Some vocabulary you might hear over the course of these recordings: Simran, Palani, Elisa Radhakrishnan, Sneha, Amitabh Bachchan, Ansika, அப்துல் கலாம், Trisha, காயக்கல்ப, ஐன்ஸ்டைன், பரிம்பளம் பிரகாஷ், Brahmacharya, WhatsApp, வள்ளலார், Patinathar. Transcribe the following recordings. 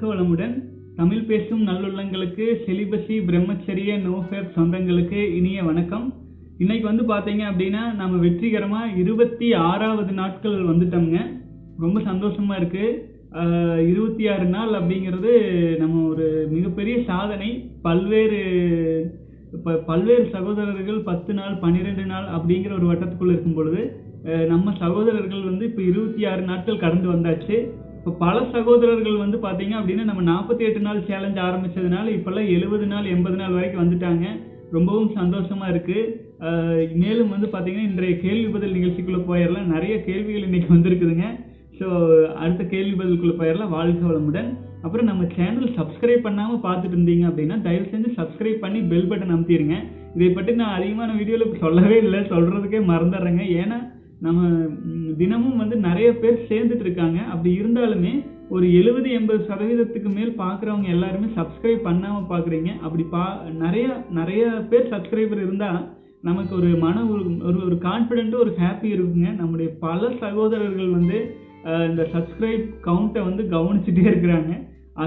வாழ்க வளமுடன். தமிழ் பேசும் நல்லுள்ளங்களுக்கு, செலிபசி பிரம்மச்சரிய நோஃபேப் சொந்தங்களுக்கு இனிய வணக்கம். இன்னைக்கு வந்து பார்த்தீங்க அப்படின்னா நம்ம வெற்றிகரமாக 26வது நாட்கள் வந்துட்டோம்ங்க. ரொம்ப சந்தோஷமாக இருக்குது. 26 நாள் அப்படிங்கிறது நம்ம ஒரு மிகப்பெரிய சாதனை. பல்வேறு சகோதரர்கள் 10 நாள் 12 நாள் அப்படிங்கிற ஒரு வட்டத்துக்குள்ளே இருக்கும் பொழுது நம்ம சகோதரர்கள் வந்து இப்போ 26 நாட்கள் கடந்து வந்தாச்சு. இப்போ பல சகோதரர்கள் வந்து பார்த்தீங்க அப்படின்னா நம்ம 48 நாள் சேலஞ்ச் ஆரம்பித்ததுனால இப்போல்லாம் 70 நாள் 80 நாள் வரைக்கும் வந்துட்டாங்க. ரொம்பவும் சந்தோஷமாக இருக்குது. மேலும் வந்து பார்த்தீங்கன்னா இன்றைய கேள்வி பதில் நிகழ்ச்சிக்குள்ளே போயிடலாம். நிறைய கேள்விகள் இன்றைக்கி வந்திருக்குதுங்க. ஸோ அடுத்த கேள்வி பதிலுக்குள்ளே போயிடலாம். வாழ்க வளமுடன். அப்புறம் நம்ம சேனல் சப்ஸ்கிரைப் பண்ணாமல் பார்த்துட்டு இருந்தீங்க அப்படின்னா தயவு செஞ்சு சப்ஸ்கிரைப் பண்ணி பெல் பட்டன் அமுத்திடுங்க. இதை பற்றி நான் அதிகமான வீடியோவில் இப்போ சொல்லவே இல்லை, சொல்கிறதுக்கே மறந்துடுறேங்க. ஏன்னா நம்ம தினமும் வந்து நிறைய பேர் சேர்ந்துட்டு இருக்காங்க. அப்படி இருந்தாலுமே ஒரு 70-80% மேல் பார்க்குறவங்க எல்லாருமே சப்ஸ்கிரைப் பண்ணாமல் பார்க்குறீங்க. அப்படி நிறைய பேர் சப்ஸ்கிரைபர் இருந்தால் நமக்கு ஒரு ஒரு கான்ஃபிடென்ட்டு, ஒரு ஹாப்பி இருக்குங்க. நம்முடைய பல சகோதரர்கள் வந்து இந்த சப்ஸ்கிரைப் கவுண்ட்டை வந்து கவனிச்சுட்டே இருக்கிறாங்க.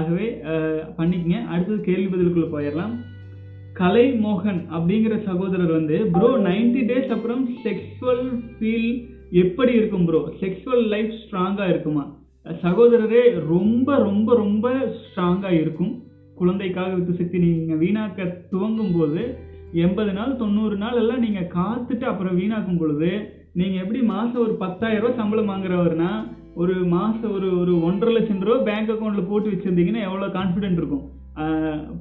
ஆகவே பண்ணிக்கங்க. அடுத்தது கேள்வி பதிலுக்குள்ளே போயிடலாம். கலை மோகன் அப்படிங்கிற சகோதரர் வந்து, ப்ரோ 90 டேஸ் அப்புறம் செக்ஸுவல் ஃபீல் எப்படி இருக்கும் ப்ரோ? செக்ஸுவல் லைஃப் ஸ்ட்ராங்காக இருக்குமா? சகோதரரே, ரொம்ப ரொம்ப ரொம்ப ஸ்ட்ராங்காக இருக்கும். குழந்தைக்காக வித்து சக்தி நீங்கள் வீணாக்க துவங்கும் போது 80 நாள் 90 நாள் எல்லாம் நீங்கள் காத்துட்டு அப்புறம் வீணாக்கும் பொழுது நீங்கள் எப்படி மாதம் ஒரு 10,000 ரூபா சம்பளம் வாங்குறவர்னா ஒரு மாதம் ஒரு 1.5 லட்சம் ரூபா பேங்க் அக்கௌண்ட்டில் போட்டு வச்சுருந்தீங்கன்னா எவ்வளோ கான்ஃபிடென்ட் இருக்கும்.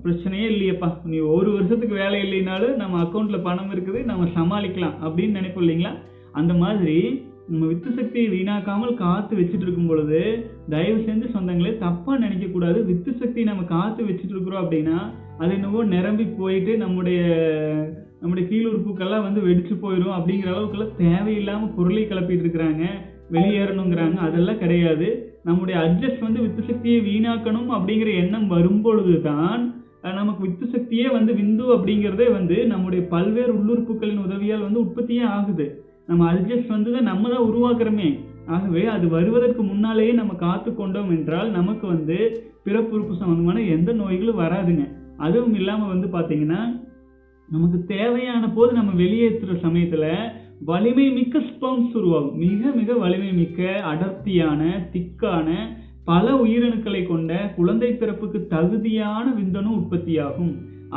பிரச்சனையே இல்லையப்பா, நீ ஒரு வருஷத்துக்கு வேலை இல்லைனாலும் நம்ம அக்கௌண்ட்டில் பணம் இருக்குது, நம்ம சமாளிக்கலாம் அப்படின்னு நினைப்போம் இல்லைங்களா? அந்த மாதிரி நம்ம வித்து சக்தியை வீணாக்காமல் காற்று வச்சுட்டு இருக்கும் பொழுது தயவு செஞ்சு சொந்தங்களே தப்பாக நினைக்கக்கூடாது. வித்து சக்தியை நம்ம காற்று வச்சுட்டு இருக்கிறோம் அப்படின்னா அது என்னவோ நிரம்பி போயிட்டு நம்முடைய கீழுறுப்புக்கெல்லாம் வந்து வெடிச்சு போயிடும் அப்படிங்கிற அளவுக்குலாம் தேவையில்லாமல் பொருளை கிளப்பிட்டு இருக்கிறாங்க, வெளியேறணுங்கிறாங்க. அதெல்லாம் கிடையாது. நம்முடைய அட்ஜஸ்ட் வந்து வித்து சக்தியை வீணாக்கணும் அப்படிங்கிற எண்ணம் வரும்பொழுது தான் நமக்கு வித்து சக்தியே வந்து விந்து அப்படிங்கிறதே வந்து நம்முடைய பல்வேறு உள்ளுறுப்புகளின் உதவியால் வந்து உற்பத்தியே ஆகுது. நம்ம அட்ஜஸ்ட் வந்து தான் நம்ம தான் உருவாக்குறோமே. ஆகவே அது வருவதற்கு முன்னாலேயே நம்ம காத்து கொண்டோம் என்றால் நமக்கு வந்து பிறப்புறுப்பு சம்பந்தமான எந்த நோய்களும் வராதுங்க. அதுவும் இல்லாமல் வந்து பார்த்தீங்கன்னா நமக்கு தேவையான போது நம்ம வெளியேற்றுற சமயத்தில் வலிமை மிக்க ஸ்பம்ஸ் உருவாகும். மிக மிக வலிமை மிக்க, அடர்த்தியான, திக்கான, பல உயிரணுக்களை கொண்ட குழந்தை பிறப்புக்கு தகுதியான விந்தணு உற்பத்தியாகும்.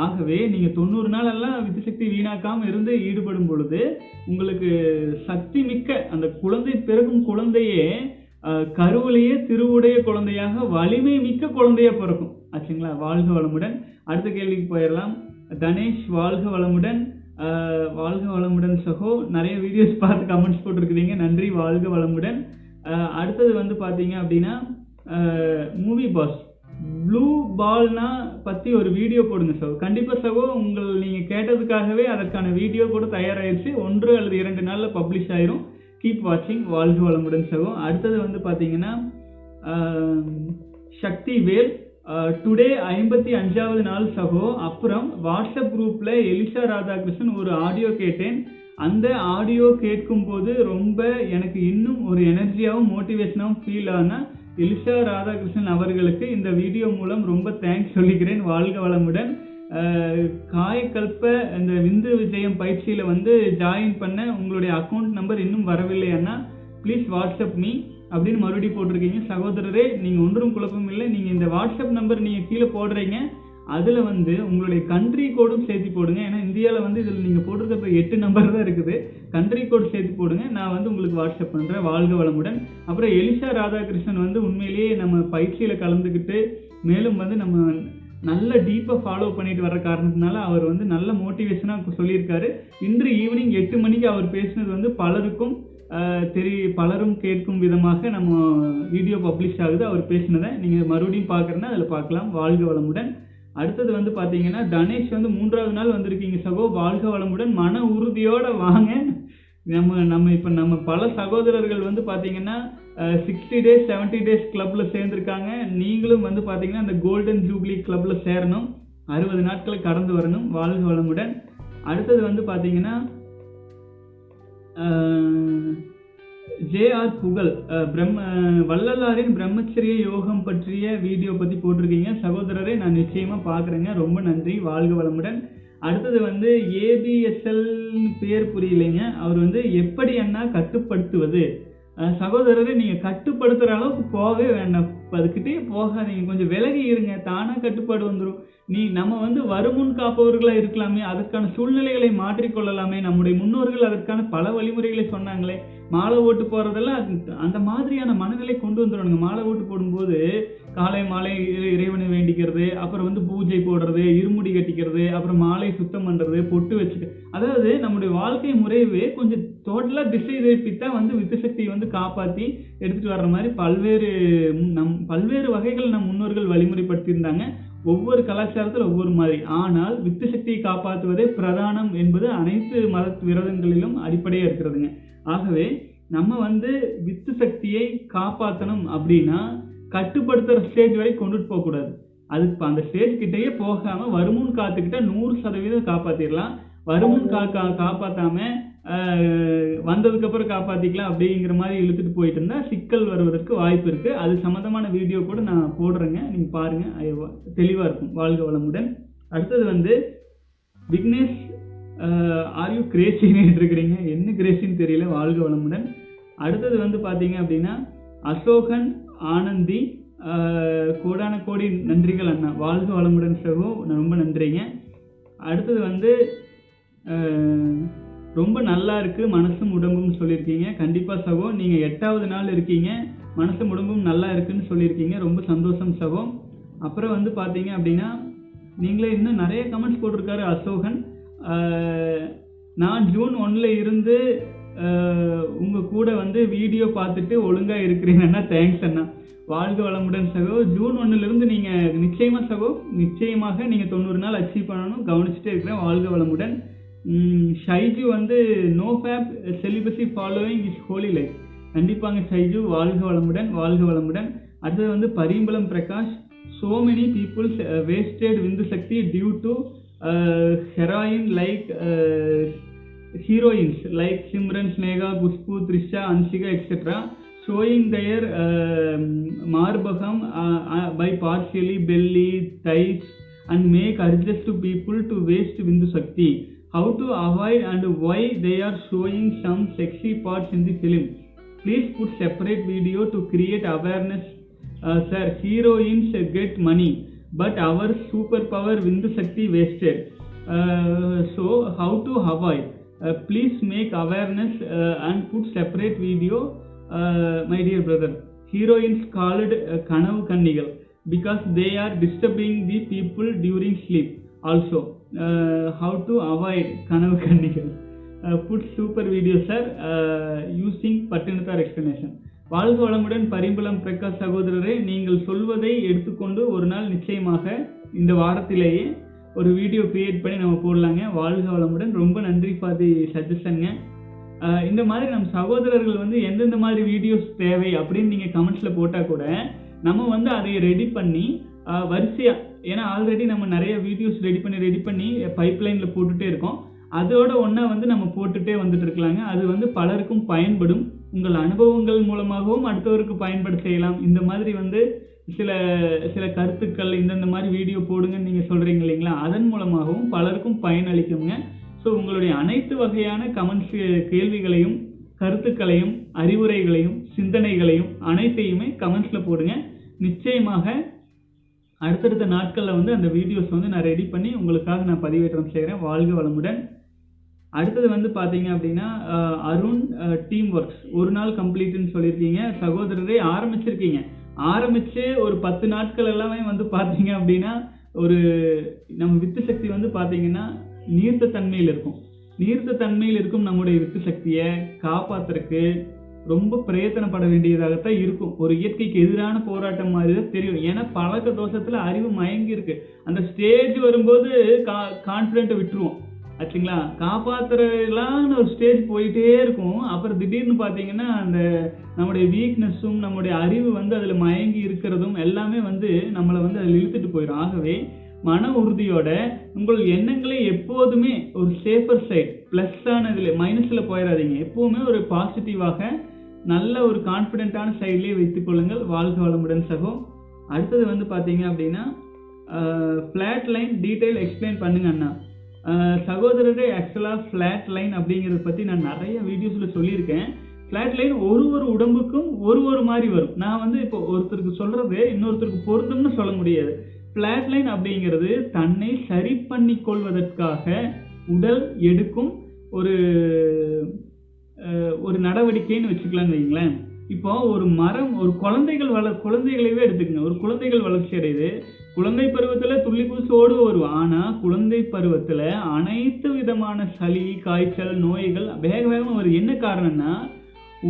ஆகவே நீங்கள் 90 நாள் எல்லாம் வித்து சக்தி வீணாக்காமல் இருந்து ஈடுபடும் பொழுது உங்களுக்கு சக்தி மிக்க அந்த குழந்தை பிறக்கும் குழந்தையே கருவிலேயே திருவுடைய குழந்தையாக, வலிமை மிக்க குழந்தையாக பிறக்கும். ஆச்சுங்களா? வாழ்க வளமுடன். அடுத்த கேள்விக்கு போயிடலாம். தனேஷ், வாழ்க வளமுடன். வாழ்க வளமுடன் சகோ. நிறைய வீடியோஸ் பார்த்து கமெண்ட்ஸ் போட்டிருக்கிறீங்க. நன்றி. வாழ்க வளமுடன். அடுத்தது வந்து பார்த்தீங்க அப்படின்னா மூவி பாஸ் ப்ளூ பால்னா பற்றி ஒரு வீடியோ போடுங்க சகோ. கண்டிப்பாக சகோ, உங்கள் நீங்கள் கேட்டதுக்காகவே அதற்கான வீடியோ கூட தயாராகிடுச்சு. 1 அல்லது 2 நாளில் பப்ளிஷ் ஆயிரும். கீப் வாட்சிங். வாழ்க வளமுடன் சகோ. அடுத்தது வந்து பார்த்தீங்கன்னா சக்தி வேல், டுடே 55வது நாள் சகோ. அப்புறம் வாட்ஸ்அப் குரூப்பில் எலிசா ராதாகிருஷ்ணன் ஒரு ஆடியோ கேட்டேன். அந்த ஆடியோ கேட்கும்போது ரொம்ப எனக்கு இன்னும் ஒரு எனர்ஜியாகவும் மோட்டிவேஷனாகவும் ஃபீல் ஆனால் எலிசா ராதாகிருஷ்ணன் அவர்களுக்கு இந்த வீடியோ மூலம் ரொம்ப தேங்க்ஸ் சொல்லிக்கிறேன். வாழ்க வளமுடன். காயக்கல்ப இந்த விந்து விஜயம் பயிற்சியில் வந்து ஜாயின் பண்ண உங்களுடைய அக்கௌண்ட் நம்பர் இன்னும் வரவில்லை அண்ணா, ப்ளீஸ் வாட்ஸ்அப் மீ அப்படின்னு மறுபடியும் போட்டிருக்கீங்க. சகோதரரே, நீங்கள் ஒன்றும் குழப்பம் இல்லை. நீங்கள் இந்த வாட்ஸ்அப் நம்பர் நீங்கள் கீழே போடுறீங்க, அதில் வந்து உங்களுடைய கண்ட்ரி கோடும் சேர்த்து போடுங்க. ஏன்னா இந்தியாவில் வந்து இதில் நீங்கள் போட்டிருக்கிறப்ப 8 நம்பர் தான் இருக்குது. கண்ட்ரி கோடு சேர்த்து போடுங்க. நான் வந்து உங்களுக்கு வாட்ஸ்அப் பண்ணுறேன். வாழ்க வளமுடன். அப்புறம் எலிசா ராதாகிருஷ்ணன் வந்து உண்மையிலேயே நம்ம பயிற்சியில் கலந்துக்கிட்டு மேலும் வந்து நம்ம நல்ல டீப்பாக ஃபாலோ பண்ணிட்டு வர காரணத்தினால அவர் வந்து நல்ல மோட்டிவேஷனாக சொல்லியிருக்காரு. இன்று ஈவினிங் 8 மணிக்கு அவர் பேசினது வந்து பலருக்கும் பலரும் கேட்கும் விதமாக நம்ம வீடியோ பப்ளிஷ் ஆகுது. அவர் பேசினதை நீங்கள் மறுபடியும் பார்க்குறேன்னா அதில் பார்க்கலாம். வாழ்க வளமுடன். அடுத்தது வந்து பார்த்தீங்கன்னா தனேஷ் வந்து 3வது நாள் வந்திருக்கீங்க சகோ. வாழ்க வளமுடன். மன உறுதியோடு வாங்க. நம்ம பல சகோதரர்கள் வந்து பார்த்தீங்கன்னா 60 டேஸ் 70 டேஸ் கிளப்பில் சேர்ந்துருக்காங்க. நீங்களும் வந்து பார்த்தீங்கன்னா அந்த கோல்டன் ஜூப்ளி கிளப்பில் சேரணும். 60 நாட்களை கடந்து வரணும். வாழ்க வளமுடன். அடுத்தது வந்து பார்த்தீங்கன்னா ஜே ஆர் புகழ் வள்ளலாரின் பிரம்மச்சரிய யோகம் பற்றிய வீடியோ பற்றி போட்டிருக்கீங்க சகோதரரை, நான் நிச்சயமாக பார்க்குறேங்க. ரொம்ப நன்றி, வாழ்க வளமுடன். அடுத்தது வந்து ஏபிஎஸ்எல் பேர் புரியலைங்க. அவர் வந்து எப்படி அண்ணா கட்டுப்படுத்துவது சகோதரரை, நீங்கள் கட்டுப்படுத்துகிற அளவுக்கு போகவே வேண்டாம், அதுக்கிட்டே போகாதீங்க, கொஞ்சம் விலகி இருங்க, தானாக கட்டுப்பாடு வந்துடும். நம்ம வந்து வருமுன் காப்பவர்களாக இருக்கலாமே, அதற்கான சூழ்நிலைகளை மாற்றிக்கொள்ளலாமே, நம்முடைய முன்னோர்கள் அதற்கான பல வழிமுறைகளை சொன்னாங்களே, மாலை ஓட்டு போகிறதெல்லாம் அந்த மாதிரியான மனநிலை கொண்டு வந்துடுவாங்க. மாலை ஓட்டு போடும்போது காலை மாலை இறைவனை வேண்டிக்கிறது, அப்புறம் வந்து பூஜை போடுறது, இருமுடி கட்டிக்கிறது, அப்புறம் மாலை சுத்தம் பண்ணுறது, பொட்டு வச்சுக்க, அதாவது நம்முடைய வாழ்க்கை முறையவே கொஞ்சம் டோட்டலாக திசை திருப்பித்தான் வந்து வித்துசக்தியை வந்து காப்பாற்றி எடுத்துகிட்டு வர்ற மாதிரி பல்வேறு வகைகள் நம் முன்னோர்கள் வழிமுறைப்படுத்தியிருந்தாங்க. ஒவ்வொரு கலாச்சாரத்தில் ஒவ்வொரு மாதிரி. ஆனால் வித்துசக்தியை காப்பாற்றுவதே பிரதானம் என்பது அனைத்து மத விரதங்களிலும் அடிப்படையாக இருக்கிறதுங்க. ஆகவே நம்ம வந்து வித்து சக்தியை காப்பாற்றணும் அப்படின்னா கட்டுப்படுத்துகிற ஸ்டேஜ் வரை கொண்டுட்டு போகக்கூடாது. அதுக்கு அந்த ஸ்டேஜ் கிட்டேயே போகாமல் வருமுன் காத்துக்கிட்ட 100% காப்பாற்றிடலாம். வருமுன் காப்பாற்றாமல் வந்ததுக்கப்புறம் காப்பாற்றிக்கலாம் அப்படிங்கிற மாதிரி இழுத்துட்டு போயிட்டு இருந்தால் சிக்கல் வருவதற்கு வாய்ப்பு இருக்குது. அது சம்மந்தமான வீடியோ கூட நான் போடுறேங்க, நீங்கள் பாருங்கள், தெளிவாக இருக்கும். வாழ்க வளமுடன். அடுத்தது வந்து விக்னேஷ், ஆர் யூ கிரேசின்னு இருக்கிறீங்க, என்ன கிரேசின்னு தெரியல, வாழ்க வளமுடன். அடுத்தது வந்து பார்த்தீங்க அப்படின்னா அசோகன் ஆனந்தி, கோடான கோடி நன்றிகள் அண்ணா, வாழ்க வளமுடன் சகோ, ரொம்ப நன்றிங்க. அடுத்தது வந்து ரொம்ப நல்லா இருக்குது மனசும் உடம்பும் சொல்லியிருக்கீங்க. கண்டிப்பாக சகோ, நீங்கள் 8வது நாள் இருக்கீங்க, மனசும் உடம்பும் நல்லா இருக்குதுன்னு சொல்லியிருக்கீங்க, ரொம்ப சந்தோஷம் சகோ. அப்புறம் வந்து பார்த்தீங்க அப்படின்னா நீங்களே இன்னும் நிறைய கமெண்ட்ஸ் போட்டிருக்காரு அசோகன். நான் ஜூன் 1 இருந்து உங்கள் கூட வந்து வீடியோ பார்த்துட்டு ஒழுங்காக இருக்கிறீங்கன்னா தேங்க்ஸ் அண்ணா, வாழ்க வளமுடன் சகோ. ஜூன் 1 நீங்கள் நிச்சயமாக சகோ, நிச்சயமாக நீங்கள் 90 நாள் அச்சீவ் பண்ணணும், கவனிச்சுட்டே இருக்கிறேன், வாழ்க வளமுடன். ஷைஜு வந்து no fap celibacy following is holy life, கண்டிப்பாங்க ஷைஜு, வாழ்க வளமுடன், வாழ்க வளமுடன். அடுத்தது வந்து பரிம்பளம் பிரகாஷ், so many peoples wasted விந்து சக்தி due to heroin like heroines like Simran, Sneha, Khushbu, Trisha, Hansika etcetera, showing their மார்பகம் by partially belly thighs and make adjust to people to waste விந்து சக்தி. How to avoid and why they are showing some sexy parts in the film. Please put separate video to create awareness. Sir, heroines get money but our superpower Vindu Shakti wasted. So how to avoid? Please make awareness and put separate video. My dear brother, heroines called Kanav Kannigal because they are disturbing the people during sleep. Also how to avoid Kanavu Kannigal, put super video sir, using Patinathar explanation. வாழ்க வளமுடன் பரிம்பளம் பிரகாஷ் சகோதரரே, நீங்கள் சொல்வதை எடுத்துக்கொண்டு ஒரு நாள் நிச்சயமாக இந்த வாரத்திலேயே ஒரு வீடியோ கிரியேட் பண்ணி நம்ம போடலாங்க. வாழ்க வளமுடன், ரொம்ப நன்றி ஃபார் தி சஜஷனுங்க. இந்த மாதிரி நம்ம சகோதரர்கள் வந்து எந்தெந்த மாதிரி வீடியோஸ் தேவை அப்படின்னு நீங்கள் கமெண்ட்ஸில் போட்டால் கூட நம்ம வந்து அதை ரெடி பண்ணி வரிசையாக, ஏன்னா ஆல்ரெடி நம்ம நிறைய வீடியோஸ் ரெடி பண்ணி பைப்லைனில் போட்டுகிட்டே இருக்கோம், அதோட ஒன்றா வந்து நம்ம போட்டுகிட்டே வந்துட்டு இருக்கலாங்க. அது வந்து பலருக்கும் பயன்படும், உங்கள் அனுபவங்கள் மூலமாகவும் அடுத்தவருக்கு பயன்பட செய்யலாம். இந்த மாதிரி வந்து சில சில கருத்துக்கள் இந்தந்த மாதிரி வீடியோ போடுங்கன்னு நீங்கள் சொல்கிறீங்க இல்லைங்களா, அதன் மூலமாகவும் பலருக்கும் பயனளிக்குங்க. ஸோ உங்களுடைய அனைத்து வகையான கமெண்ட்ஸு, கேள்விகளையும், கருத்துக்களையும், அறிவுரைகளையும், சிந்தனைகளையும் அனைத்தையுமே கமெண்ட்ஸில் போடுங்க. நிச்சயமாக அடுத்தடுத்த நாட்களில் வந்து அந்த வீடியோஸ் வந்து நான் ரெடி பண்ணி உங்களுக்காக நான் பதிவேற்றம் செய்கிறேன். வாழ்க வளமுடன். அடுத்தது வந்து பார்த்தீங்க அப்படின்னா அருண், டீம் ஒர்க்ஸ் ஒரு நாள் கம்ப்ளீட்டுன்னு சொல்லியிருக்கீங்க சகோதரரே. ஆரம்பிச்சிருக்கீங்க, ஆரம்பித்து ஒரு 10 நாட்கள் எல்லாமே வந்து பார்த்தீங்க அப்படின்னா ஒரு நம்ம வித்து சக்தி வந்து பார்த்தீங்கன்னா நீர்த்த தன்மையில் இருக்கும். நீர்த்த தன்மையில் இருக்கும் நம்முடைய வித்து சக்தியை காப்பாற்றுறதுக்கு ரொம்ப பிரயத்தனப்பட வேண்டியதாகத்தான் இருக்கும். ஒரு இயற்கைக்கு எதிரான போராட்டம் மாதிரி தான் தெரியும், ஏன்னா பழக்க தோஷத்தில் அறிவு மயங்கி இருக்கு. அந்த ஸ்டேஜ் வரும்போது கான்ஃபிடென்ட்டை விட்டுருவோம் ஆச்சுங்களா, காப்பாற்றுறலான்னு ஒரு ஸ்டேஜ் போயிட்டே இருக்கும். அப்புறம் திடீர்னு பார்த்தீங்கன்னா அந்த நம்முடைய வீக்னஸும் நம்முடைய அறிவு வந்து அதில் மயங்கி இருக்கிறதும் எல்லாமே வந்து நம்மளை வந்து அதில் இழுத்துட்டு போயிடும். ஆகவே மன உறுதியோட உங்கள் எண்ணங்களை எப்போதுமே ஒரு சேஃபர் சைட், ப்ளஸ்ஸானதில் மைனஸில் போயிடாதீங்க, எப்போவுமே ஒரு பாசிட்டிவாக நல்ல ஒரு கான்ஃபிடென்ட்டான சைட்லேயே வைத்துக் கொள்ளுங்கள். வாழ்க வளமுடன் சகோ. அடுத்தது வந்து பார்த்தீங்க அப்படின்னா ஃப்ளாட் லைன் டீட்டெயில் எக்ஸ்பிளைன் பண்ணுங்க அண்ணா. சகோதரரே, ஆக்சுவலாக ஃப்ளாட் லைன் அப்படிங்கிறத பற்றி நான் நிறைய வீடியோஸில் சொல்லியிருக்கேன். ஃப்ளாட் லைன் ஒரு ஒரு உடம்புக்கும் ஒரு ஒரு மாதிரி வரும். நான் வந்து இப்போ ஒருத்தருக்கு சொல்கிறது இன்னொருத்தருக்கு பொருந்தும்னு சொல்ல முடியாது. ஃப்ளாட் லைன் அப்படிங்கிறது தன்னை சரி பண்ணி கொள்வதற்காக உடல் எடுக்கும் ஒரு ஒரு நடவடிக்கைன்னு வச்சுக்கலான்னு வைங்களேன். இப்போ ஒரு மரம், ஒரு குழந்தைகளையே எடுத்துக்கங்க. ஒரு குழந்தைகள் வளர்ச்சி அடையுது. குழந்தை பருவத்தில் துள்ளி குதிச்சு ஓடு வருவோம். ஆனால் குழந்தை பருவத்தில் அனைத்து விதமான சளி, காய்ச்சல், நோய்கள் வேக வேகமாக வருது. என்ன காரணம்னா,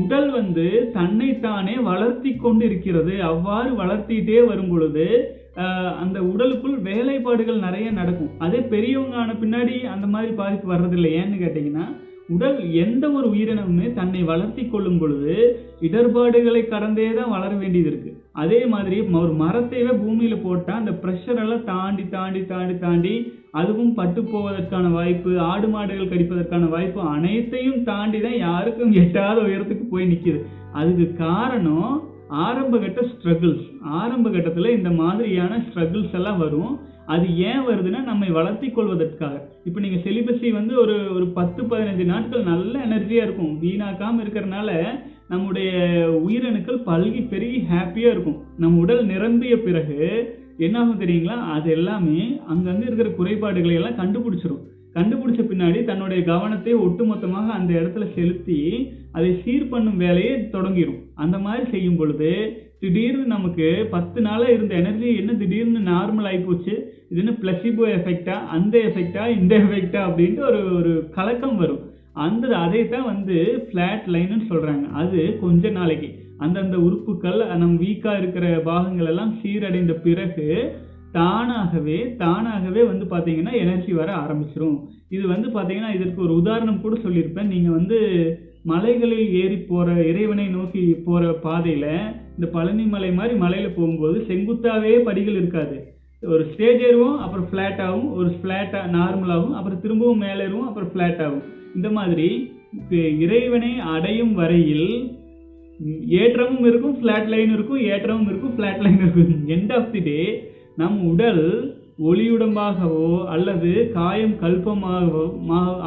உடல் வந்து தன்னைத்தானே வளர்த்தி கொண்டு இருக்கிறது. அவ்வாறு வளர்த்திட்டே வரும் பொழுது அந்த உடலுக்குள் வேலைப்பாடுகள் நிறைய நடக்கும். அதே பெரியவங்க ஆன பின்னாடி அந்த மாதிரி பாதிப்பு வர்றதில்லை. ஏன்னு கேட்டிங்கன்னா, உடல் எந்த ஒரு உயிரினமுமே தன்னை வளர்த்தி கொள்ளும் பொழுது இடர்பாடுகளை கடந்தே தான் வளர வேண்டியது இருக்குது. அதே மாதிரி ஒரு மரத்தையே பூமியில் போட்டால் அந்த ப்ரெஷரெல்லாம் தாண்டி தாண்டி தாண்டி தாண்டி அதுவும் பட்டு போவதற்கான வாய்ப்பு, ஆடு மாடுகள் கடிப்பதற்கான வாய்ப்பு, அனைத்தையும் தாண்டி தான் யாருக்கும் எட்டாத உயரத்துக்கு போய் நிற்கிது. அதுக்கு காரணம் ஆரம்பகட்ட ஸ்ட்ரகிள்ஸ். ஆரம்ப கட்டத்தில் இந்த மாதிரியான ஸ்ட்ரகிள்ஸ் எல்லாம் வரும். அது ஏன் வருதுன்னா, நம்மை வளர்த்தி கொள்வதற்காக. இப்போ நீங்கள் செலிபஸி வந்து ஒரு ஒரு 10-15 நாட்கள் நல்ல எனர்ஜியாக இருக்கும். வீணாக்காமல் இருக்கிறனால நம்முடைய உயிரணுக்கள் பல்கி பெருகி ஹாப்பியாக இருக்கும். நம் உடல் நிரம்பிய பிறகு என்னாகும் தெரியுங்களா, அது எல்லாமே அங்கங்கே இருக்கிற குறைபாடுகளை எல்லாம் கண்டுபிடிச்சிடும். கண்டுபிடிச்ச பின்னாடி தன்னுடைய கவனத்தை ஒட்டுமொத்தமாக அந்த இடத்துல செலுத்தி அதை சீர் பண்ணும் வேலையை தொடங்கிடும். அந்த மாதிரி செய்யும் பொழுது திடீர்னு நமக்கு 10 நாளாக இருந்த எனர்ஜி என்ன திடீர்னு நார்மல் ஆகிப்போச்சு. இது என்ன பிளஸிபோ எஃபெக்டா, அந்த எஃபெக்டா, இந்த எஃபெக்டா அப்படின்ட்டு ஒரு ஒரு கலக்கம் வரும். அந்த அதை தான் வந்து ஃப்ளாட் லைனுன்னு சொல்கிறாங்க. அது கொஞ்ச நாளைக்கு அந்தந்த உறுப்புகள், நம்ம வீக்காக இருக்கிற பாகங்கள் எல்லாம் சீரடைந்த பிறகு தானாகவே வந்து பார்த்தீங்கன்னா எனர்ஜி வர ஆரம்பிச்சிடும். இது வந்து பார்த்தீங்கன்னா, இதற்கு ஒரு உதாரணம் கூட சொல்லியிருப்பேன். நீங்கள் வந்து மலைகளில் ஏறி போகிற, இறைவனை நோக்கி போகிற பாதையில் இந்த பழனி மலை மாதிரி மலையில் போகும்போது செங்குத்தாவே படிகள் இருக்காது. ஒரு ஸ்டேஜ் ஏறுவோம், அப்புறம் ஃப்ளாட் ஆகும், ஒரு ஃப்ளாட்டாக நார்மலாகும், அப்புறம் திரும்பவும் மேலே ஏறுவோம், அப்புறம் ஃப்ளாட் ஆகும். இந்த மாதிரி இறைவனை அடையும் வரையில் ஏற்றமும் இருக்கும், ஃப்ளாட் லைன் இருக்கும், ஏற்றமும் இருக்கும், ஃப்ளாட் லைன் இருக்கும். எண்ட் ஆஃப் தி டே நம் உடல் ஒளியுடம்பாகவோ அல்லது காயம் கல்பமாகவோ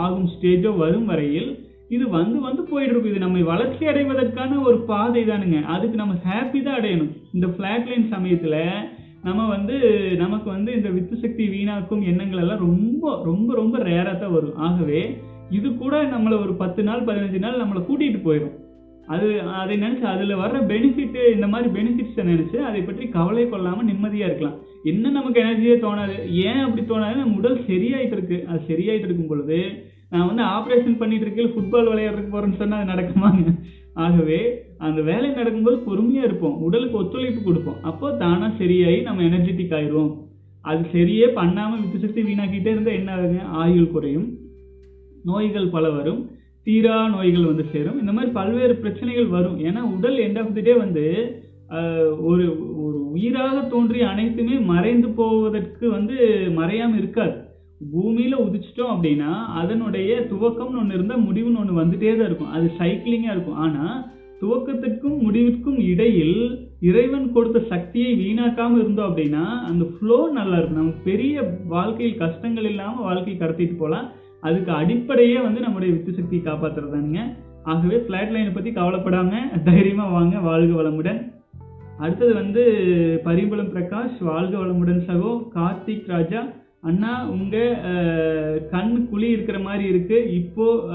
ஆகும் ஸ்டேஜோ வரும் வரையில் இது வந்து வந்து போயிட்டு இருக்கும். இது நம்மை வளர்ச்சி அடைவதற்கான ஒரு பாதை தானுங்க. அதுக்கு நம்ம ஹாப்பி தான் அடையணும். இந்த ஃப்ளாட் லைன் சமயத்தில் நம்ம வந்து நமக்கு வந்து இந்த வித்து சக்தி வீணாக்கும் எண்ணங்கள் எல்லாம் ரொம்ப ரொம்ப ரொம்ப ரேராக தான் வரும். ஆகவே இது கூட நம்மளை ஒரு 10 நாள் 15 நாள் நம்மளை கூட்டிகிட்டு போயிடும். அதை நினச்சி அதில் வர்ற பெனிஃபிட்டு, இந்த மாதிரி பெனிஃபிட்ஸை நினச்சி அதை பற்றி கவலை கொள்ளாமல் நிம்மதியாக இருக்கலாம். என்ன நமக்கு எனர்ஜியே தோணாது. ஏன் அப்படி தோணாது, நம்ம உடல் சரியாயிட்டு இருக்குது. அது சரியாயிட்டு இருக்கும் பொழுது நான் வந்து ஆப்ரேஷன் பண்ணிட்டு இருக்கேன், ஃபுட்பால் விளையாடுறதுக்கு போகிறேன்னு சொன்னால் அது நடக்குமாங்க. ஆகவே அந்த வேலை நடக்கும்போது பொறுமையாக இருப்போம், உடலுக்கு ஒத்துழைப்பு கொடுப்போம். அப்போ தானாக சரியாகி நம்ம எனர்ஜெட்டிக் ஆயிடுவோம். அது சரியே பண்ணாமல் வித்து சக்தி வீணாக்கிட்டே இருந்தால் என்ன ஆகுங்க, ஆயுள் குறையும், நோய்கள் பல வரும், தீரா நோய்கள் வந்து சேரும். இந்த மாதிரி பல்வேறு பிரச்சனைகள் வரும். ஏன்னா உடல் எண்ட் ஆஃப் தி டே வந்து ஒரு ஒரு உயிராக தோன்றிய அனைத்துமே மறைந்து போவதற்கு வந்து மறையாமல் இருக்காது. பூமியில் உதிச்சிட்டோம் அப்படின்னா அதனுடைய துவக்கம்னு ஒன்று இருந்தால் முடிவுன்னு ஒன்று வந்துட்டே தான் இருக்கும். அது சைக்கிளிங்காக இருக்கும். ஆனால் துவக்கத்திற்கும் முடிவிற்கும் இடையில் இறைவன் கொடுத்த சக்தியை வீணாக்காமல் இருந்தோம் அப்படின்னா அந்த ஃப்ளோ நல்லா இருக்கும். நம்ம பெரிய வாழ்க்கையில் கஷ்டங்கள் இல்லாமல் வாழ்க்கையை கடத்திட்டு போகலாம். அதுக்கு அடிப்படையே வந்து நம்முடைய வித்து சக்தியை காப்பாற்றுறதானுங்க. ஆகவே ஃப்ளாட் லைனை பற்றி கவலைப்படாமல் தைரியமாக வாங்க. வாழ்க வளமுடன். அடுத்தது வந்து பரிபலம் பிரகாஷ், வாழ்க வளமுடன் சகோ. கார்த்திக் ராஜா அண்ணா, உங்கள் கண் குழி இருக்கிற மாதிரி இருக்குது, இப்போது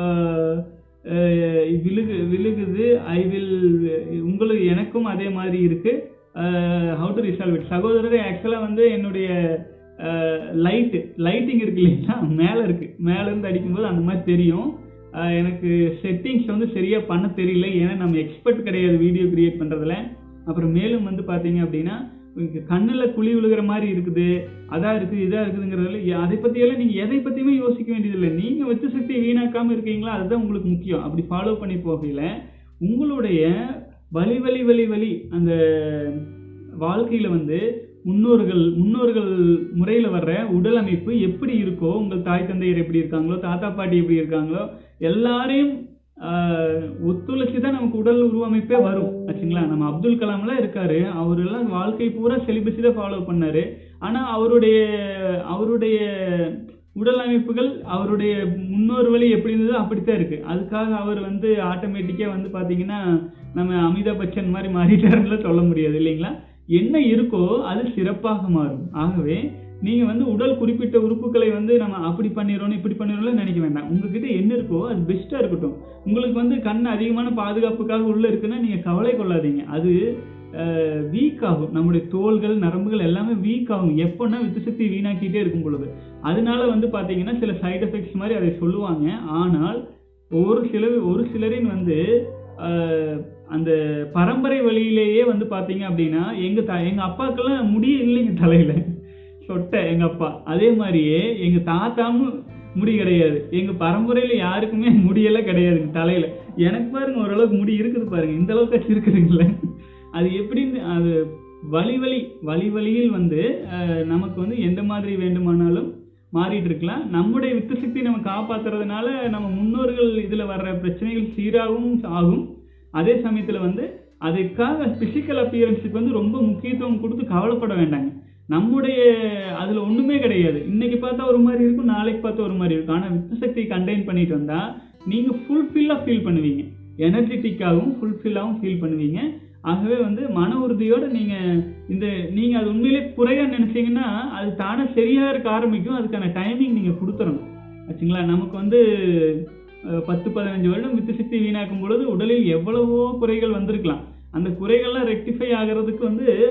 விழுகுது, உங்களுக்கு எனக்கும் அதே மாதிரி இருக்குது, ஹவு டு ரிசால்வ் இட். சகோதரரே, ஆக்சுவலாக வந்து என்னுடைய லைட்டிங் இருக்குது இல்லைங்களா, மேலே இருக்குது, மேலேருந்து அடிக்கும்போது அந்த மாதிரி தெரியும். எனக்கு செட்டிங்ஸ் வந்து சரியாக பண்ண தெரியல, ஏன்னா நம்ம எக்ஸ்பர்ட் கிடையாது வீடியோ க்ரியேட் பண்ணுறதுல. அப்புறம் மேலும் வந்து பார்த்தீங்க அப்படின்னா கண்ணில் குழி விழுகிற மாதிரி இருக்குது, அதாக இருக்குது, இதாக இருக்குதுங்கிறதுல அதை பற்றியெல்லாம் நீங்கள் எதை பற்றியுமே யோசிக்க வேண்டியதில்லை. நீங்கள் வித்து சக்தி வீணாக்காமல் இருக்கீங்களா, அதுதான் உங்களுக்கு முக்கியம். அப்படி ஃபாலோ பண்ணி போகையில் உங்களுடைய வழி அந்த வாழ்க்கையில் வந்து முன்னோர்கள் முறையில் வர்ற உடல் அமைப்பு எப்படி இருக்கோ, உங்கள் தாய் தந்தையர் எப்படி இருக்காங்களோ, தாத்தா பாட்டி எப்படி இருக்காங்களோ, எல்லாரையும் ஒத்துழைச்சுதான் நமக்கு உடல் உருவமைப்பே வரும் ஆச்சுங்களா. நம்ம அப்துல் கலாம் எல்லாம் இருக்காரு, அவரெல்லாம் வாழ்க்கை பூரா செலிபஸி தான் ஃபாலோ பண்ணாரு. ஆனா அவருடைய உடல் அமைப்புகள் அவருடைய முன்னோர் வழி எப்படி இருந்ததோ அப்படித்தான் இருக்கு. அதுக்காக அவர் ஆட்டோமேட்டிக்கா பாத்தீங்கன்னா நம்ம அமிதாப் பச்சன் மாதிரி மாறிட்டாருல சொல்ல முடியாது இல்லைங்களா. என்ன இருக்கோ அது சிறப்பாக மாறும். ஆகவே நீங்க உடல் குறிப்பிட்ட உறுப்புகளை நம்ம அப்படி பண்ணிடணும் இப்படி பண்ணிடணும்னு நினைக்க வேண்டாம். உங்ககிட்ட என்ன இருக்கோ அது பெஸ்ட்டா இருக்கட்டும். உங்களுக்கு கண் அதிகமான பாதுகாப்புக்காக உள்ள இருக்குன்னா நீங்க கவலை கொள்ளாதீங்க, அது வீக் ஆகும். நம்முடைய தோள்கள் நரம்புகள் எல்லாமே வீக் ஆகும் எப்போன்னா வித்துசக்தி வீணாக்கிட்டே இருக்கும் பொழுது. அதனால பார்த்தீங்கன்னா சில சைடு எஃபெக்ட்ஸ் மாதிரி அதை சொல்லுவாங்க. ஆனால் ஒரு சிலரின் அந்த பரம்பரை வழியிலேயே பார்த்தீங்க அப்படின்னா எங்கள் அப்பாக்கெல்லாம் முடியே இல்லைங்க தலையில் சொட்டை. எங்கள் அப்பா அதே மாதிரியே எங்கள் தாத்தாவும் முடி கிடையாது. எங்கள் பரம்பரையில் யாருக்குமே முடியெல்லாம் கிடையாதுங்க தலையில். எனக்கு பாருங்க ஓரளவுக்கு முடி இருக்குது பாருங்க, இந்த அளவுக்கு இருக்குதுங்களே. அது எப்படின்னு அது வழியில் நமக்கு எந்த மாதிரி வேண்டுமானாலும் மாறிட்டு இருக்கலாம். நம்முடைய வித்து சக்தி நம்ம காப்பாற்றுறதுனால நம்ம முன்னோர்கள் இதில் வர்ற பிரச்சனைகள் சீராகவும் ஆகும். அதே சமயத்தில் அதுக்காக பிசிக்கல் அப்பியரன்ஸுக்கு ரொம்ப முக்கியத்துவம் கொடுத்து கவலைப்பட வேண்டாங்க. நம்முடைய அதில் ஒன்றுமே கிடையாது. இன்னைக்கு பார்த்தா ஒரு மாதிரி இருக்கும், நாளைக்கு பார்த்தா ஒரு மாதிரி இருக்கும். ஆனால் வித்து சக்தியை கண்டெயின் பண்ணிட்டு வந்தால் நீங்கள் ஃபுல்ஃபில்லாக ஃபீல் பண்ணுவீங்க, எனர்ஜெட்டிக்காகவும் ஃபுல்ஃபில்லாகவும் ஃபீல் பண்ணுவீங்க. ஆகவே மன உறுதியோடு நீங்கள் அது உண்மையிலே குறையாக நினச்சிங்கன்னா அது தானே சரியாக இருக்க ஆரம்பிக்கும். அதுக்கான டைமிங் நீங்கள் கொடுத்துடணும் ஆச்சுங்களா. நமக்கு 10-15 வருடம் வித்து சக்தி வீணாக்கும் பொழுது உடலில் எவ்வளவோ குறைகள் வந்திருக்கலாம். அந்த குறைகள்லாம் ரெக்டிஃபை ஆகிறதுக்கு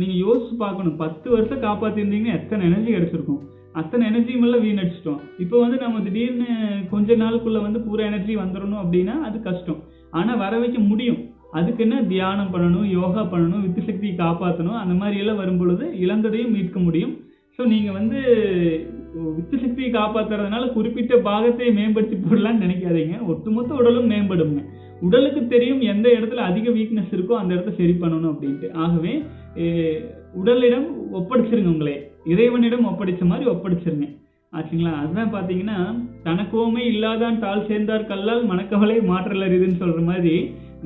நீங்கள் யோசிச்சு பார்க்கணும். 10 வருஷம் காப்பாற்றிருந்தீங்கன்னா எத்தனை எனர்ஜி கிடச்சிருக்கும், அத்தனை எனர்ஜியுமெல்லாம் வீணடிச்சிட்டோம். இப்போ நம்ம திடீர்னு கொஞ்ச நாளுக்குள்ளே பூரா எனர்ஜி வந்துடணும் அப்படின்னா அது கஷ்டம். ஆனால் வர வைக்க முடியும். அதுக்குன்னா தியானம் பண்ணணும், யோகா பண்ணணும், வித்து சக்தியை காப்பாற்றணும். அந்த மாதிரி எல்லாம் வரும்பொழுது இழந்ததையும் மீட்க முடியும். ஸோ நீங்கள் வித்து சக்தியை காப்பாற்றுறதுனால குறிப்பிட்ட பாகத்தை மேம்படுத்தி போடலான்னு நினைக்காதீங்க. ஒட்டுமொத்த உடலும் மேம்படுங்க. உடலுக்கு தெரியும் எந்த இடத்துல அதிக வீக்னஸ் இருக்கோ அந்த இடத்த சரி பண்ணணும் அப்படின்ட்டு. ஆகவே உடலிடம் ஒப்படைச்சிருங்க, உங்களே இறைவனிடம் ஒப்படைச்ச மாதிரி ஒப்படைச்சிருங்க ஆச்சுங்களா. அதுதான் பார்த்தீங்கன்னா தனக்கோமே இல்லாதான் தாள் சேர்ந்தார் கல்லால் மனக்கவலை மாற்றலர் இதுன்னு சொல்கிற மாதிரி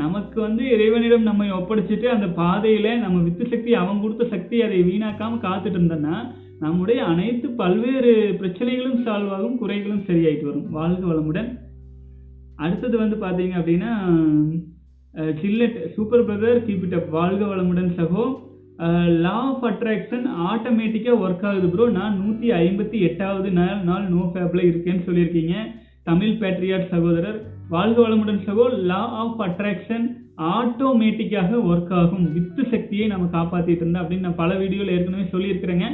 நமக்கு இறைவனிடம் நம்ம ஒப்படைச்சிட்டு அந்த பாதையில் நம்ம வித்து சக்தி அவன் கொடுத்த சக்தி அதை வீணாக்காமல் காத்துட்டு இருந்தோன்னா நம்முடைய அனைத்து பல்வேறு பிரச்சனைகளும் சால்வ் ஆகும், குறைகளும் சரியாயிட்டு வரும். வாழ்க வளமுடன். அடுத்தது பார்த்தீங்க அப்படின்னா சில்லட் சூப்பர் பிரதர் கீப்பிட்ட வாழ்க வளமுடன் சகோ. லா ஆஃப் அட்ராக்ஷன் ஆட்டோமேட்டிக்காக ஒர்க் ஆகுது ப்ரோ. நான் 158வது நாள் நோ ஃபேப்பில் இருக்கேன்னு சொல்லியிருக்கீங்க தமிழ் பேட்ரியாட் சகோதரர். வாழ்க வளமுடன் சகோ. லா ஆஃப் அட்ராக்ஷன் ஆட்டோமேட்டிக்காக ஒர்க் ஆகும் வித்து சக்தியை நம்ம காப்பாற்றிட்டு இருந்தோம் அப்படின்னு நான் பல வீடியோவில் ஏற்கனவே சொல்லியிருக்கிறேங்க.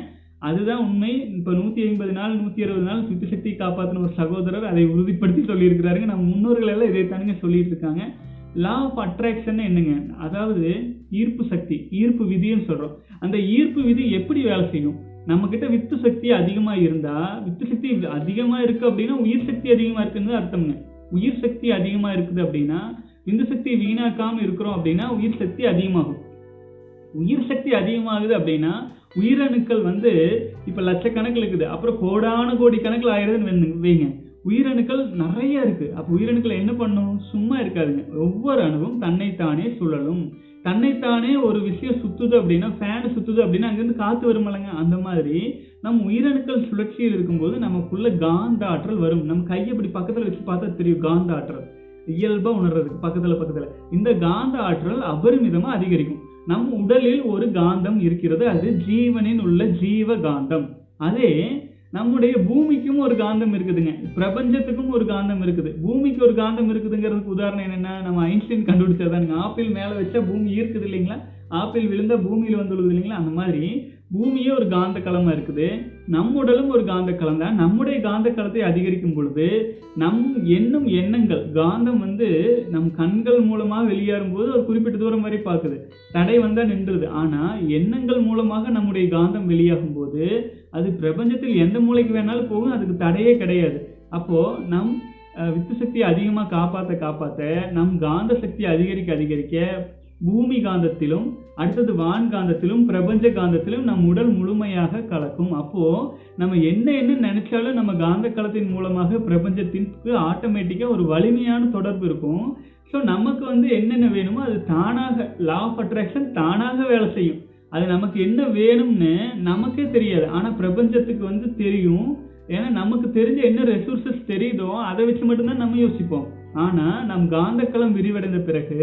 அதுதான் உண்மை. இப்போ 150 நாள் 160 நாள் வித்து சக்தியை காப்பாற்றின ஒரு சகோதரர் அதை உறுதிப்படுத்தி சொல்லியிருக்கிறாருங்க. நம்ம முன்னோர்கள் எல்லாம் இதை தானுங்க சொல்லிட்டு இருக்காங்க. லா ஆஃப் அட்ராக்ஷன் என்னங்க, அதாவது ஈர்ப்பு சக்தி, ஈர்ப்பு விதின்னு சொல்கிறோம். அந்த ஈர்ப்பு விதி எப்படி வேலை செய்யும்? நம்மக்கிட்ட வித்து சக்தி அதிகமாக இருந்தால், வித்து சக்தி அதிகமாக இருக்குது அப்படின்னா உயிர் சக்தி அதிகமாக இருக்குன்னு அர்த்தம்ங்க. உயிர் சக்தி அதிகமாக இருக்குது அப்படின்னா விந்து சக்தி வீணாக்காமல் இருக்கிறோம் அப்படின்னா உயிர் சக்தி அதிகமாகும். உயிர் சக்தி அதிகமாகுது அப்படின்னா உயிரணுக்கள் இப்போ லட்சக்கணக்கில் இருக்குது, அப்புறம் கோடான கோடி கணக்கில் ஆயிரதுன்னு வைங்க. உயிரணுக்கள் நிறையா இருக்குது. அப்போ உயிரணுக்கள் என்ன பண்ணும்? சும்மா இருக்காதுங்க. ஒவ்வொரு அணுவும் தன்னைத்தானே சுழலும். தன்னைத்தானே ஒரு விஷயம் சுற்றுது அப்படின்னா, ஃபேனு சுற்றுது அப்படின்னா அங்கேருந்து காற்று வருமலைங்க. அந்த மாதிரி நம்ம உயிரணுக்கள் சுழற்சியில் இருக்கும்போது நமக்குள்ளே காந்த ஆற்றல் வரும். நம்ம கையை இப்படி பக்கத்தில் வச்சு பார்த்தா தெரியும் காந்த ஆற்றல், இயல்பாக உணர்றதுக்கு பக்கத்தில். இந்த காந்த ஆற்றல் அபரிமிதமாக அதிகரிக்கும். நம் உடலில் ஒரு காந்தம் இருக்கிறது, அது ஜீவனின் உள்ள ஜீவ காந்தம். அதே நம்முடைய பூமிக்கும் ஒரு காந்தம் இருக்குதுங்க, பிரபஞ்சத்துக்கும் ஒரு காந்தம் இருக்குது. பூமிக்கு ஒரு காந்தம் இருக்குதுங்கிறதுக்கு உதாரணம் என்னென்னா நம்ம ஐன்ஸ்டைன் கண்டுபிடிச்சதானுங்க. ஆப்பிள் மேலே வச்சா பூமி இருக்குது இல்லைங்களா, ஆப்பிள் விழுந்தால் பூமியில் வந்துள்ளது இல்லைங்களா. அந்த மாதிரி பூமியே ஒரு காந்த களமாக இருக்குது, நம் உடலும் ஒரு காந்த களம் தான். நம்முடைய காந்த களத்தை அதிகரிக்கும் பொழுது நம் எண்ணும் எண்ணங்கள் காந்தம் நம் கண்கள் மூலமாக வெளியேறும் போது ஒரு குறிப்பிட்ட தூரம் வரை பார்க்குது, தடை வந்தால் நின்றுது. ஆனால் எண்ணங்கள் மூலமாக நம்முடைய காந்தம் வெளியாகும் போது அது பிரபஞ்சத்தில் எந்த மூலைக்கு வேணாலும் போகும், அதுக்கு தடையே கிடையாது. அப்போது நம் வித்து சக்தியை அதிகமாக காப்பாற்ற நம் காந்த சக்தி அதிகரிக்க பூமி காந்தத்திலும் அடுத்தது வான் காந்தத்திலும் பிரபஞ்ச காந்தத்திலும் நம் உடல் முழுமையாக கலக்கும். அப்போது நம்ம என்ன நினச்சாலும் நம்ம காந்த களத்தின் மூலமாக பிரபஞ்சத்திற்கு ஆட்டோமேட்டிக்காக ஒரு வலிமையான தொடர்பு இருக்கும். ஸோ நமக்கு என்னென்ன வேணுமோ அது தானாக, லா ஆஃப் அட்ராக்ஷன் தானாக வேலை செய்யும். அது நமக்கு என்ன வேணும்னு நமக்கே தெரியாது, ஆனால் பிரபஞ்சத்துக்கு தெரியும். ஏன்னா நமக்கு தெரிஞ்ச என்ன ரெசோர்ஸஸ் தெரியுதோ அதை வச்சு மட்டும்தான் நம்ம யோசிப்போம். ஆனால் நம் காந்தக்களம் விரிவடைந்த பிறகு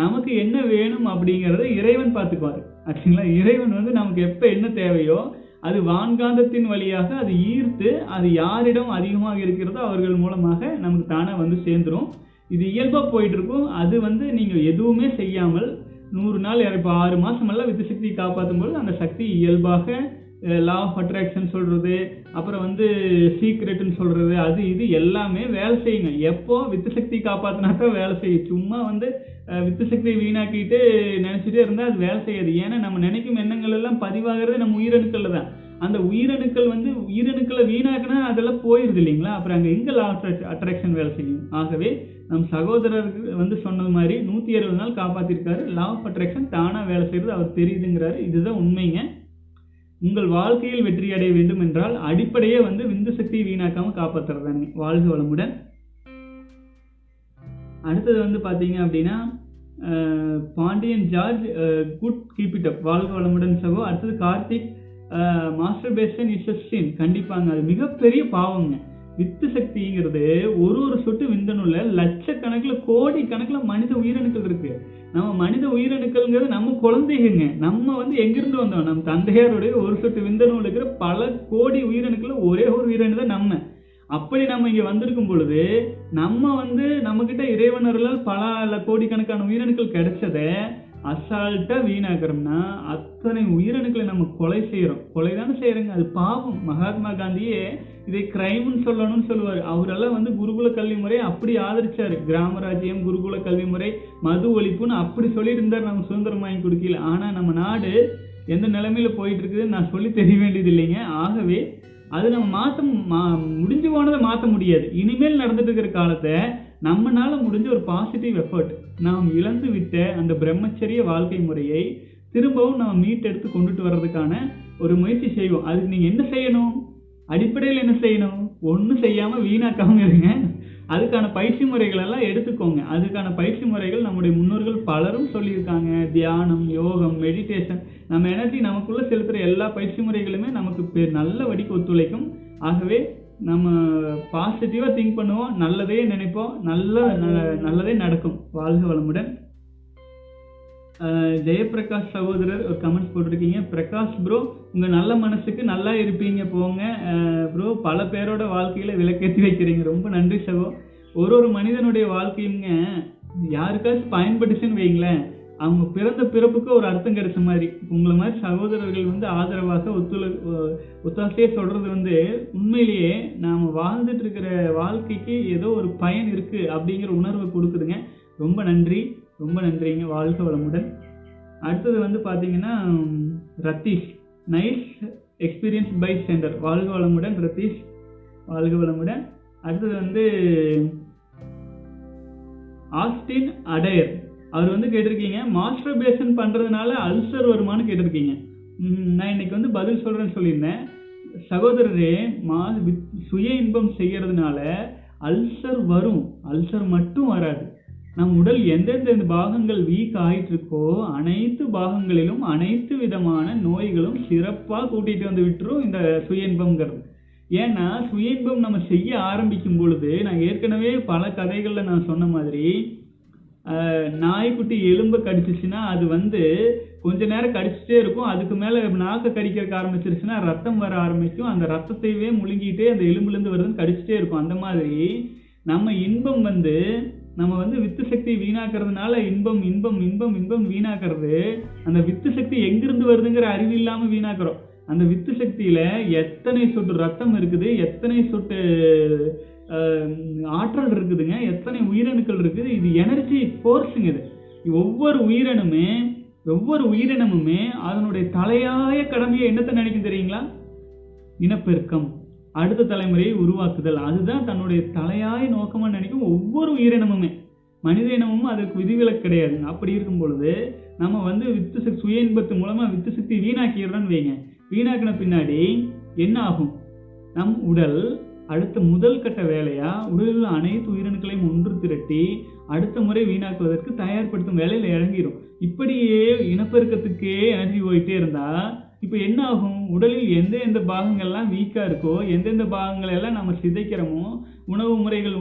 நமக்கு என்ன வேணும் அப்படிங்கிறத இறைவன் பார்த்துக்குவார். ஆக்சுவலா இறைவன் நமக்கு எப்போ என்ன தேவையோ அது வான்காந்தத்தின் வழியாக அது ஈர்த்து அது யாரிடம் அதிகமாக இருக்கிறதோ அவர்கள் மூலமாக நமக்கு தானாக சேர்ந்துடும். இது இயல்பாக போயிட்டு இருக்கும். அது நீங்கள் எதுவுமே செய்யாமல் 100 நாள் இப்போ 6 மாதமெல்லாம் வித்து சக்தியை காப்பாற்றும் போது அந்த சக்தி இயல்பாக லா ஆஃப் அட்ராக்ஷன் சொல்கிறது, அப்புறம் சீக்ரெட்டுன்னு சொல்கிறது, அது இது எல்லாமே வேலை செய்யுங்க. எப்போது வித்து சக்தி காப்பாற்றினா தான் வேலை செய்யும். சும்மா வித்து சக்தியை வீணாக்கிட்டு நினச்சிட்டே இருந்தால் அது வேலை செய்யாது. ஏன்னா நம்ம நினைக்கும் எண்ணங்கள் எல்லாம் பதிவாகிறது நம்ம உயிரணுக்களில் தான். அந்த உயிரணுக்கள் உயிரணுக்களை வீணாக்கினா அதெல்லாம் போயிடுது இல்லைங்களா. அப்புறம் அங்கே எங்கே லா ஆஃப் அட்ராக்ஷன் வேலை செய்யும். ஆகவே நம் சகோதரருக்கு சொன்னது மாதிரி 160 நாள் காப்பாற்றிருக்காரு. லா ஆஃப் அட்ராக்ஷன் தானாக வேலை செய்கிறது அவர் தெரியுதுங்கிறாரு. இதுதான் உண்மைங்க. உங்கள் வாழ்க்கையில் வெற்றி அடைய வேண்டும் என்றால் அடிப்படையே விந்து சக்தியை வீணாக்காமல் காப்பாற்றுறதாங்க. வாழ்க வளமுடன். அடுத்தது பார்த்தீங்க அப்படின்னா Pandian George, good keep it up. வாழ்க வளமுடன் சகோ. அடுத்தது கார்த்திக், மாஸ்டர் பேஷன் இஷ்டின். கண்டிப்பாங்க அது மிகப்பெரிய பாவங்க. வித்து சக்திங்கிறது ஒரு சொட்டு விந்தணுல லட்சக்கணக்கில் கோடிக்கணக்கில் மனித உயிரணுக்கள் இருக்கு. நம்ம மனித உயிரணுக்கள்ங்கிறது நம்ம குழந்தைங்க. நம்ம எங்கிருந்து வந்தோம்? நம்ம தந்தையாருடைய ஒரு சொட்டு விந்தணுல இருக்கிற பல கோடி உயிரணுக்கள் ஒரே ஒரு உயிரணு தான் நம்ம. அப்படி நம்ம இங்கே வந்திருக்கும் பொழுது நம்ம நம்மக்கிட்ட இறைவனர்களால் பல கோடிக்கணக்கான உயிரணுக்கள் கிடைச்சதை அசால்ட்டாக வீணாக்கிறோம்னா அத்தனை உயிரணுக்களை நம்ம கொலை செய்கிறோம். கொலை தானே செய்கிறோங்க, அது பாவம். மகாத்மா காந்தியே இதை கிரைம்னு சொல்லணும்னு சொல்லுவார். அவரெல்லாம் குருகுல கல்வி முறை அப்படி ஆதரிச்சார். கிராமராஜ்யம், குருகுல கல்வி முறை, மது ஒழிப்புன்னு அப்படி சொல்லியிருந்தார் நம்ம சுதந்திரம் வாங்கி கொடுக்கல. ஆனால் நம்ம நாடு எந்த நிலைமையில் போயிட்டுருக்குதுன்னு நான் சொல்லி தெரிய வேண்டியது இல்லைங்க. ஆகவே அது நம்ம முடிஞ்சு போனதை மாற்ற முடியாது. இனிமேல் நடந்துட்டு இருக்கிற காலத்தை நம்மளால முடிஞ்ச ஒரு பாசிட்டிவ் எஃபர்ட், நாம் இழந்து விட்ட அந்த பிரம்மச்சரிய வாழ்க்கை முறையை திரும்பவும் நாம் மீட்டெடுத்து கொண்டுட்டு வர்றதுக்கான ஒரு முயற்சி செய்வோம். அதுக்கு நீங்கள் என்ன செய்யணும்? அடிப்படையில் என்ன செய்யணும்? ஒன்றும் செய்யாமல் வீணாக்காமல் இருங்க. அதுக்கான பயிற்சி முறைகளெல்லாம் எடுத்துக்கோங்க. அதுக்கான பயிற்சி முறைகள் நம்முடைய முன்னோர்கள் பலரும் சொல்லியிருக்காங்க. தியானம், யோகம், மெடிடேஷன், நம்ம எனர்ஜி நமக்குள்ளே செலுத்துகிற எல்லா பயிற்சி முறைகளுமே நமக்கு நல்லபடிக்கு ஒத்துழைக்கும். ஆகவே நம்ம பாசிட்டிவாக திங்க் பண்ணுவோம், நல்லதே நினைப்போம், நல்லதே நடக்கும். வாழ்க வளமுடன். ஜெயபிரகாஷ் சகோதரர் ஒரு கமெண்ட்ஸ் போட்டிருக்கீங்க. பிரகாஷ் ப்ரோ, உங்கள் நல்ல மனசுக்கு நல்லா இருப்பீங்க போங்க ப்ரோ. பல பேரோட வாழ்க்கையில் விளக்கேற்றி வைக்கிறீங்க. ரொம்ப நன்றி சகோ. ஒரு மனிதனுடைய வாழ்க்கையுங்க யாருக்காச்சும் பயன்பட்டுச்சுன்னு வைங்களேன், அவங்க பிறந்த பிறப்புக்கு ஒரு அர்த்தம் கிடைச்ச மாதிரி. உங்களை மாதிரி சகோதரர்கள் ஆதரவாக ஒத்தாசையாக சொல்கிறது உண்மையிலேயே நாம் வாழ்ந்துட்டு இருக்கிற வாழ்க்கைக்கு ஏதோ ஒரு பயன் இருக்குது அப்படிங்கிற உணர்வை கொடுக்குதுங்க. ரொம்ப நன்றி, ரொம்ப நன்றிங்க. வாழ்க வளமுடன். அடுத்தது பார்த்தீங்கன்னா Ratheesh, nice experience by centre. வாழ்க வளமுடன் ரத்தீஷ், வாழ்க வளமுடன். அடுத்தது ஆஸ்டின் அடையர், அவர் கேட்டிருக்கீங்க மாஸ்டர்பேஷன் பண்ணுறதுனால அல்சர் வருமானு கேட்டிருக்கீங்க. நான் இன்னைக்கு பதில் சொல்கிறேன்னு சொல்லியிருந்தேன் சகோதரரே. சுய இன்பம் செய்கிறதுனால அல்சர் வரும், அல்சர் மட்டும் வராது. நம் உடல் எந்தெந்த பாகங்கள் வீக் ஆகிட்டுருக்கோ அனைத்து பாகங்களிலும் அனைத்து விதமான நோய்களும் சிறப்பாக கூட்டிகிட்டு விட்டுரும் இந்த சுய இன்பம்ங்கிறது. ஏன்னா சுய இன்பம் நம்ம செய்ய ஆரம்பிக்கும் பொழுது, நான் ஏற்கனவே பல கதைகளில் நான் சொன்ன மாதிரி, நாய்க்குட்டி எலும்பை கடிச்சிச்சுன்னா அது கொஞ்ச நேரம் கடிச்சிட்டே இருக்கும். அதுக்கு மேலே நாக்கை கடிக்கிறதுக்கு ஆரம்பிச்சிருச்சுன்னா ரத்தம் வர ஆரம்பிக்கும். அந்த ரத்தத்தையே முழுங்கிட்டே அந்த எலும்புலேருந்து வருதுன்னு கடிச்சிட்டே இருக்கும். அந்த மாதிரி நம்ம இன்பம் நம்ம வித்து சக்தி வீணாக்கிறதுனால இன்பம் இன்பம் இன்பம் இன்பம் வீணாக்கிறது. அந்த வித்து சக்தி எங்கிருந்து வருதுங்கிற அறிவு இல்லாமல் வீணாக்கிறோம். அந்த வித்து சக்தியில் எத்தனை சொட்டு ரத்தம் இருக்குது, எத்தனை சொட்டு ஆற்றல் இருக்குதுங்க, எத்தனை உயிரணுக்கள் இருக்குது. இது எனர்ஜி ஃபோர்ஸுங்க. இது ஒவ்வொரு உயிரினமுமே அதனுடைய தலையாய கடமையை என்னத்தை நினைக்கும் தெரியுங்களா? இனப்பெருக்கம், அடுத்த தலைமுறையை உருவாக்குதல். அதுதான் தன்னுடைய தலையாய நோக்கமாக நினைக்கும் ஒவ்வொரு உயிரினமுமே. மனித இனமும் அதற்கு விதிவிலக்கு கிடையாது. அப்படி இருக்கும் பொழுது நம்ம வந்து சுய இன்பத்து மூலமாக வித்து சக்தி வீணாக்கிறோன்னு வைங்க. வீணாக்கின பின்னாடி என்ன ஆகும்? நம் உடல் அடுத்த முதல் கட்ட வேலையாக உடலில் அனைத்து உயிரணுக்களையும் ஒன்று திரட்டி அடுத்த முறை வீணாக்குவதற்கு தயார்படுத்தும் வேலையில் இறங்கிடும். இப்படியே இனப்பெருக்கத்துக்கே எனர்ஜி போயிட்டே இருந்தால் இப்போ என்ன ஆகும்? உடலில் எந்தெந்த பாகங்கள்லாம் வீக்காக இருக்கோ, எந்தெந்த பாகங்களெல்லாம் நம்ம சிதைக்கிறோமோ, உணவு முறைகள்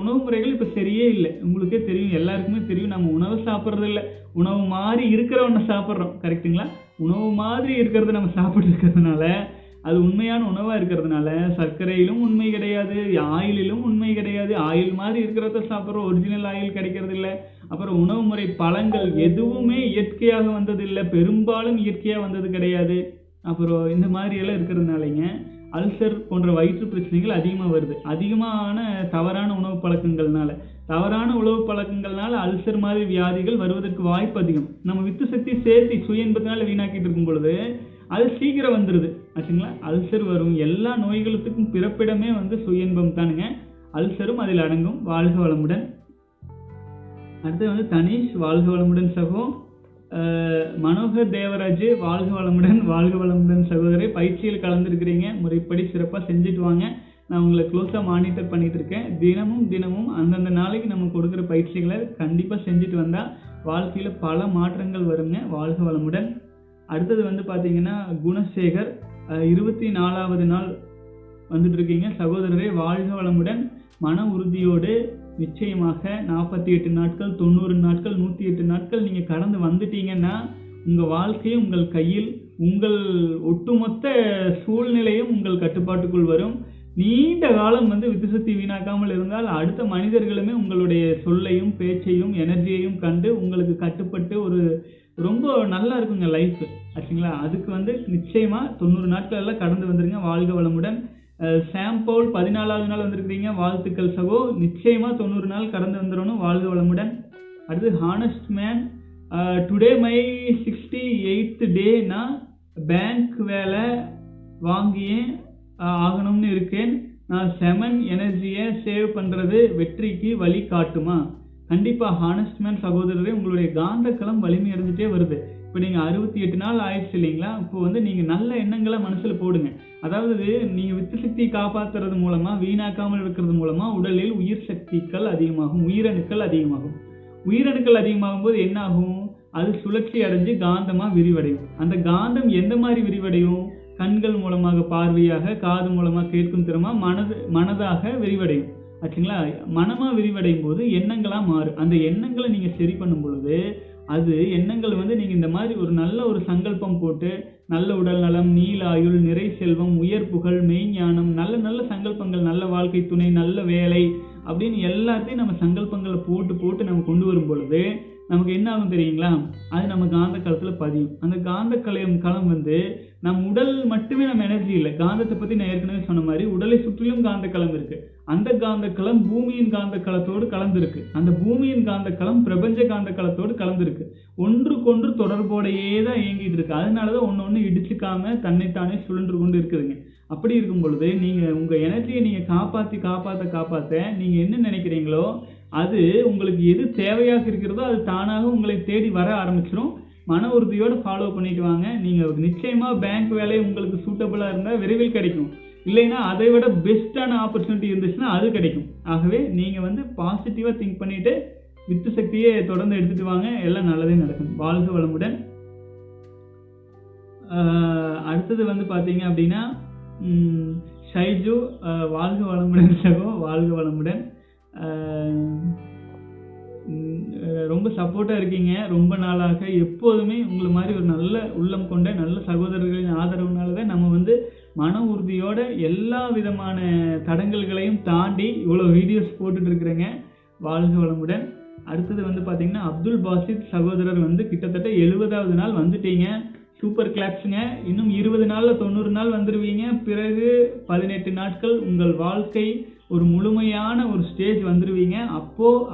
இப்போ சரியே இல்லை. உங்களுக்கே தெரியும், எல்லாருக்குமே தெரியும், நம்ம உணவு சாப்பிட்றதில்ல, உணவு மாதிரி இருக்கிறவனை சாப்பிட்றோம். கரெக்டுங்களா? உணவு மாதிரி இருக்கிறத நம்ம சாப்பிட்ருக்கிறதுனால, அது உண்மையான உணவாக இருக்கிறதுனால சர்க்கரையிலும் உண்மை கிடையாது, ஆயிலிலும் உண்மை கிடையாது. ஆயில் மாதிரி இருக்கிறத சாப்பிட்றோம், ஒரிஜினல் ஆயில் கிடைக்கிறது இல்லை. அப்புறம் உணவு முறை பழங்கள் எதுவுமே இயற்கையாக வந்தது இல்லை, பெரும்பாலும் இயற்கையாக வந்தது கிடையாது. அப்புறம் இந்த மாதிரியெல்லாம் இருக்கிறதுனாலங்க அல்சர் போன்ற வயிற்று பிரச்சனைகள் அதிகமாக வருது. அதிகமான தவறான உணவு பழக்கங்கள்னால அல்சர் மாதிரி வியாதிகள் வருவதற்கு வாய்ப்பு அதிகம். நம்ம வித்து சக்தி சேர்த்து சுய இன்பத்தினால வீணாக்கிட்டு இருக்கும் பொழுது அது சீக்கிரம் வந்துடுது ஆச்சுங்களா. அல்சர் வரும். எல்லா நோய்களுக்கும் பிறப்பிடமே சுய இன்பம் தானுங்க. அல்சரும் அதில் அடங்கும். வாழ்க வளமுடன். அடுத்து தனீஷ் வாழ்க வளமுடன் சகோ. மனோகர் தேவராஜ் வாழ்க வளமுடன். வாழ்க வளமுடன் சகோதரி. பயிற்சியில் கலந்துருக்கிறீங்க, முறைப்படி சிறப்பாக செஞ்சுட்டு வாங்க. நான் உங்களை க்ளோஸாக மானிட்டர் பண்ணிகிட்டு இருக்கேன். தினமும் அந்தந்த நாளைக்கு நம்ம கொடுக்குற பயிற்சிகளை கண்டிப்பாக செஞ்சுட்டு வந்தால் வாழ்க்கையில் பல மாற்றங்கள் வருங்க. வாழ்க வளமுடன். அடுத்தது பார்த்தீங்கன்னா குணசேகர் 24வது நாள் வந்துட்டுருக்கீங்க சகோதரரே. வாழ்க வளமுடன். மன உறுதியோடு நிச்சயமாக 48 நாட்கள், 90 நாட்கள், 108 நாட்கள் நீங்கள் கடந்து வந்துட்டீங்கன்னா உங்கள் வாழ்க்கையும் உங்கள் கையில், உங்கள் ஒட்டுமொத்த சூழ்நிலையும் உங்கள் கட்டுப்பாட்டுக்குள் வரும். நீண்ட காலம் வித்துசக்தி வீணாக்காமல் இருந்தால் அடுத்த மனிதர்களுமே உங்களுடைய சொல்லையும் பேச்சையும் எனர்ஜியையும் கண்டு உங்களுக்கு கட்டுப்பட்டு ஒரு ரொம்ப நல்லா இருக்குங்க லைஃப் ஆச்சுங்களா. அதுக்கு நிச்சயமாக 90 நாட்கள் எல்லாம் கடந்து வந்துடுங்க. வாழ்க வளமுடன். சாம்பவுல் 14வது நாள் வந்திருக்கிறீங்க, வாழ்த்துக்கள் சகோ. நிச்சயமாக 90 நாள் கடந்து வந்துடணும். வாழ்க வளமுடன். அடுத்து honest man, today my 68th day. நான் பேங்க் வேலை வாங்கியே ஆகணும்னு இருக்கேன். நான் 7 எனர்ஜியை சேவ் பண்ணுறது வெற்றிக்கு வழி காட்டுமா? கண்டிப்பாக ஹானஸ்ட் மேன் சகோதரரே, உங்களுடைய காந்தக்களம் வலிமை அடைஞ்சிட்டே வருது. இப்போ நீங்கள் 68 நாள் ஆயிடுச்சு இல்லைங்களா. இப்போ நீங்கள் நல்ல எண்ணங்களை மனசில் போடுங்க. அதாவது நீங்கள் வித்து சக்தியை காப்பாற்றுறது மூலமாக, வீணாக்காமல் இருக்கிறது மூலமாக உடலில் உயிர் சக்திகள் அதிகமாகும், உயிரணுக்கள் அதிகமாகும். உயிரணுக்கள் அதிகமாகும் போது என்ன ஆகும்? அது சுழற்சி அடைஞ்சு காந்தமாக விரிவடையும். அந்த காந்தம் எந்த மாதிரி விரிவடையும்? கண்கள் மூலமாக பார்வையாக, காது மூலமாக கேட்கும் திறமாக, மனதாக விரிவடையும் ஆச்சுங்களா. மனமாக விரிவடையும் போது எண்ணங்களாக மாறும். அந்த எண்ணங்களை நீங்கள் சரி பண்ணும் பொழுது அது எண்ணங்கள் நீங்கள் இந்த மாதிரி ஒரு நல்ல ஒரு சங்கல்பம் போட்டு, நல்ல உடல் நலம், நீலாயுள், நிறை செல்வம், உயர் புகழ், மெய்ஞானம், நல்ல நல்ல சங்கல்பங்கள், நல்ல வாழ்க்கை துணை, நல்ல வேலை அப்படின்னு எல்லாத்தையும் நம்ம சங்கல்பங்களை போட்டு நம்ம கொண்டு வரும் பொழுது நமக்கு என்ன ஆகும் தெரியுங்களா? அது நம்ம காந்த களத்தில் பதியும். அந்த காந்த களம் நம் உடல் மட்டுமே நம்ம எனர்ஜி இல்லை. காந்தத்தை பற்றி நான் ஏற்கனவே சொன்ன மாதிரி உடலை சுற்றிலும் காந்த களம் இருக்குது. அந்த காந்த களம் பூமியின் காந்த களத்தோடு கலந்துருக்கு. அந்த பூமியின் காந்த களம் பிரபஞ்ச காந்த களத்தோடு கலந்துருக்கு. ஒன்றுக்கொன்று தொடர்போடையே தான் இயங்கிட்டு இருக்கு. அதனால தான் ஒன்று இடிச்சுக்காமல் தன்னைத்தானே சுழன்று கொண்டு இருக்குதுங்க. அப்படி இருக்கும் பொழுது நீங்கள் உங்கள் எனர்ஜியை நீங்கள் காப்பாற்ற நீங்கள் என்ன நினைக்கிறீங்களோ அது உங்களுக்கு எது தேவையாக இருக்கிறதோ அது தானாக உங்களை தேடி வர ஆரம்பிச்சிடும். மன உறுதியோடு ஃபாலோ பண்ணிட்டு வாங்க. நீங்கள் நிச்சயமாக பேங்க் வேலை உங்களுக்கு சூட்டபுளாக இருந்தால் விரைவில் கிடைக்கும். இல்லைன்னா அதை விட பெஸ்ட்டான ஆப்பர்ச்சுனிட்டி இருந்துச்சுன்னா அது கிடைக்கும். ஆகவே நீங்கள் பாசிட்டிவாக திங்க் பண்ணிவிட்டு வித்து சக்தியை தொடர்ந்து எடுத்துகிட்டு வாங்க. எல்லாம் நல்லதே நடக்கும். வாழ்க வளமுடன். அடுத்தது பார்த்தீங்க அப்படின்னா ஷைஜு வாழ்க வளமுடன் சகோ. வாழ்க வளமுடன். ரொம்ப சப்போர்ட்டாக இருக்கீங்க ரொம்ப நாளாக. எப்போதுமே உங்களை மாதிரி ஒரு நல்ல உள்ளம் கொண்ட நல்ல சகோதரர்களின் ஆதரவுனால தான் நம்ம மன உறுதியோட எல்லா விதமான தடங்கல்களையும் தாண்டி இவ்வளோ வீடியோஸ் போட்டுட்டு இருக்கிறேங்க. வாழ்க வளமுடன். அடுத்தது பார்த்தீங்கன்னா அப்துல் பாசித் சகோதரர் கிட்டத்தட்ட 70வது நாள் வந்துட்டீங்க. சூப்பர் கிளாப்ஸுங்க. இன்னும் 20 நாளில் 90 நாள் வந்துடுவீங்க. பிறகு 18 நாட்கள் உங்கள் வாழ்க்கை ஒரு முழுமையான ஒரு ஸ்டேஜ் வந்துடுவீங்க.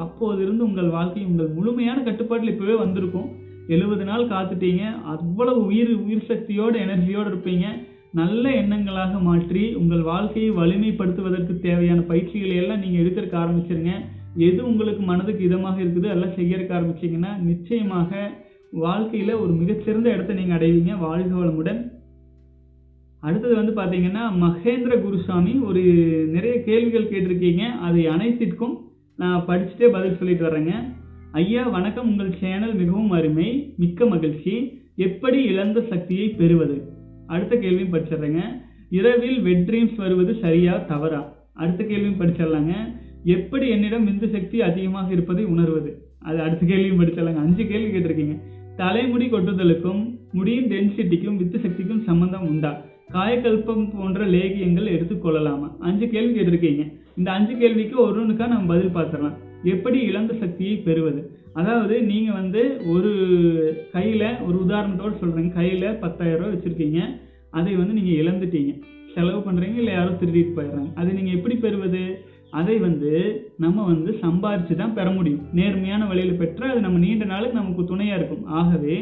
அப்போதிருந்து உங்கள் வாழ்க்கை உங்கள் முழுமையான கட்டுப்பாட்டில் இப்போவே வந்திருக்கும். 70 நாள் காத்துட்டீங்க. அவ்வளவு உயிர் சக்தியோட எனர்ஜியோடு இருப்பீங்க. நல்ல எண்ணங்களாக மாற்றி உங்கள் வாழ்க்கையை வலிமைப்படுத்துவதற்கு தேவையான பயிற்சிகளை எல்லாம் நீங்கள் எடுக்கிறக்க ஆரம்பிச்சிருங்க. எது உங்களுக்கு மனதுக்கு இதமாக இருக்குது அதெல்லாம் செய்யறதுக்கு ஆரம்பிச்சிங்கன்னா நிச்சயமாக வாழ்க்கையில் ஒரு மிகச்சிறந்த இடத்தை நீங்கள் அடைவீங்க. வாழ்க வளமுடன். அடுத்தது வந்து பார்த்தீங்கன்னா, மகேந்திர குருசாமி ஒரு நிறைய கேள்விகள் கேட்டிருக்கீங்க, அதை அனைத்திற்கும் நான் படிச்சுட்டே பதில் சொல்லிட்டு வர்றேங்க. ஐயா வணக்கம், உங்கள் சேனல் மிகவும் அருமை, மிக்க மகிழ்ச்சி. எப்படி இழந்த சக்தியை பெறுவது? அடுத்த கேள்வியும் படிச்சிடுறேங்க. இரவில் வெட் ட்ரீம்ஸ் வருவது சரியா தவறா? அடுத்த கேள்வியும் படிச்சிடலாங்க. எப்படி என்னிடம் விந்து சக்தி அதிகமாக இருப்பதை உணர்வது? அது அடுத்த கேள்வியும் படிச்சிடலாங்க. 5 கேள்வி கேட்டிருக்கீங்க. தலைமுடி கொட்டுதலுக்கும் முடியின் டென்சிட்டிக்கும் வித்து சக்திக்கும் சம்பந்தம் உண்டா? காயக்கல்பம் போன்ற லேகியங்கள் எடுத்துக்கொள்ளலாமா? 5 கேள்வி கேட்டிருக்கீங்க. இந்த 5 கேள்விக்கு ஒருவனுக்கா நம்ம பதில் பார்த்துடலாம். எப்படி இழந்த சக்தியை பெறுவது? அதாவது நீங்கள் வந்து ஒரு கையில், ஒரு உதாரணத்தோடு சொல்கிறீங்க, கையில் 10,000 ரூபா வச்சுருக்கீங்க, அதை வந்து நீங்கள் இழந்துட்டீங்க, செலவு பண்ணுறீங்க, இல்லை யாரோ திருடிட்டு போயிடுறாங்க. அதை நீங்கள் எப்படி பெறுவது? அதை வந்து நம்ம வந்து சம்பாரித்து தான் பெற முடியும். நேர்மையான வழியில் பெற்றால் அது நம்ம நீண்ட நாளுக்கு நமக்கு துணையாக இருக்கும். ஆகவே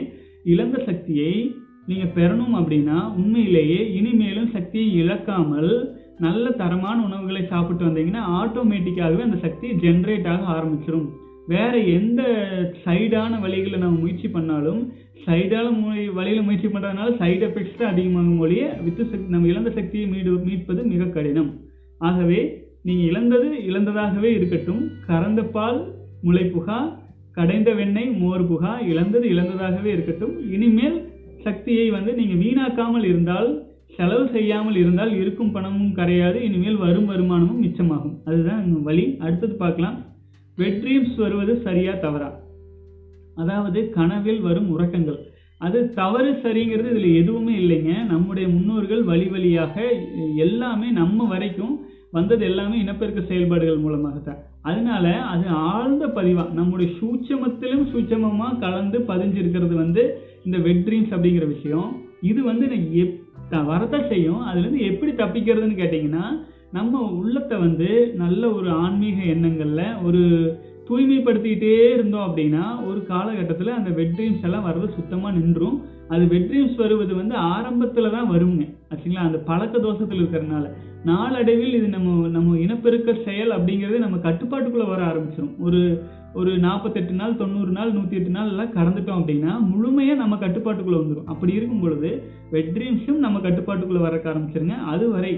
இழந்த சக்தியை நீங்கள் பெறணும் அப்படின்னா உண்மையிலேயே இனிமேலும் சக்தியை இழக்காமல் நல்ல தரமான உணவுகளை சாப்பிட்டு வந்தீங்கன்னா ஆட்டோமேட்டிக்காகவே அந்த சக்தி ஜென்ரேட் ஆக ஆரம்பிச்சிடும். வேறு எந்த சைடான வழிகளை நம்ம முயற்சி பண்ணாலும், சைடால் வழியில் முயற்சி பண்ணுறதுனால சைடு எஃபெக்ட்ஸ் தான் அதிகமாகும் ஒழிய நம்ம இழந்த சக்தியை மீட்பது மிக கடினம். ஆகவே நீங்கள் இழந்தது இழந்ததாகவே இருக்கட்டும். கறந்த பால் முளை புகா, கடைந்த வெண்ணெய் மோர் புகா, இழந்தது இழந்ததாகவே இருக்கட்டும். இனிமேல் சக்தியை வந்து நீங்கள் வீணாக்காமல் இருந்தால், செலவு செய்யாமல் இருந்தால் இருக்கும் பணமும் கரையாது, இனிமேல் வரும் வருமானமும் மிச்சமாகும். அதுதான் வழி. அடுத்தது பார்க்கலாம், வெட் ட்ரீம்ஸ் வருவது சரியா தவறா? அதாவது கனவில் வரும் உறக்கங்கள், அது தவறு சரிங்கிறது இதில் எதுவுமே இல்லைங்க. நம்முடைய முன்னோர்கள் வழி வழியாக எல்லாமே நம்ம வரைக்கும் வந்தது எல்லாமே இனப்பெருக்க செயல்பாடுகள் மூலமாகத்தான். அதனால அது ஆழ்ந்த பதிவாக நம்முடைய சூட்சமத்திலும் சூட்சமமாக கலந்து பதிஞ்சிருக்கிறது வந்து இந்த வெட் ட்ரீம்ஸ் அப்படிங்கிற விஷயம். இது வந்து வரதான் செய்யும். அதுலேருந்து எப்படி தப்பிக்கிறதுன்னு கேட்டிங்கன்னா, நம்ம உள்ளத்தை வந்து நல்ல ஒரு ஆன்மீக எண்ணங்களில் ஒரு தூய்மைப்படுத்திக்கிட்டே இருந்தோம் அப்படின்னா ஒரு காலகட்டத்தில் அந்த வெட் ட்ரீம்ஸ் எல்லாம் வர்றது சுத்தமாக நின்றும். அது வெட் ட்ரீம்ஸ் வருவது வந்து ஆரம்பத்தில் தான் வருங்க, ஆச்சுங்களா, அந்த பழக்க தோஷத்தில் இருக்கிறதுனால. நாளடைவில் இது நம்ம இனப்பெருக்க செயல் அப்படிங்கிறது நம்ம கட்டுப்பாட்டுக்குள்ளே வர ஆரம்பிச்சிடும். ஒரு 48 நாள், 90 நாள், 108 நாள் எல்லாம் கடந்துட்டோம் அப்படின்னா முழுமையாக நம்ம கட்டுப்பாட்டுக்குள்ளே வந்துடும். அப்படி இருக்கும் பொழுது வெட் ட்ரீம்ஸும் நம்ம கட்டுப்பாட்டுக்குள்ளே வர ஆரம்பிச்சிருங்க. அதுவரை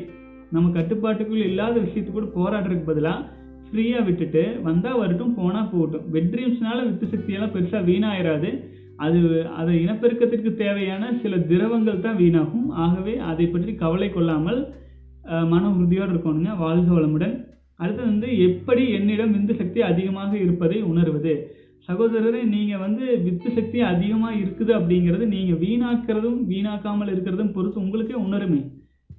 நம்ம கட்டுப்பாட்டுக்குள்ளே இல்லாத விஷயத்துக்கு கூட போராடுறதுக்கு பதிலாக ஃப்ரீயாக விட்டுட்டு வந்தால் வரட்டும், போனால் போகட்டும். வெட் ட்ரீம்ஸ்னால வித்து சக்தியெல்லாம் பெருசாக வீணாயிராது. அது இனப்பெருக்கத்திற்கு தேவையான சில திரவங்கள் தான் வீணாகும். ஆகவே அதை பற்றி கவலை கொள்ளாமல் மன உறுதியோடு இருக்கணுங்க. வாழ்க வளமுடன். அடுத்தது வந்து, எப்படி என்னிடம் விந்து சக்தி அதிகமாக இருப்பதை உணர்வது? சகோதரரே, நீங்கள் வந்து வித்து சக்தி அதிகமாக இருக்குது அப்படிங்கிறது நீங்கள் வீணாக்கிறதும் வீணாக்காமல் இருக்கிறதும் பொறுத்து உங்களுக்கே உணருமே,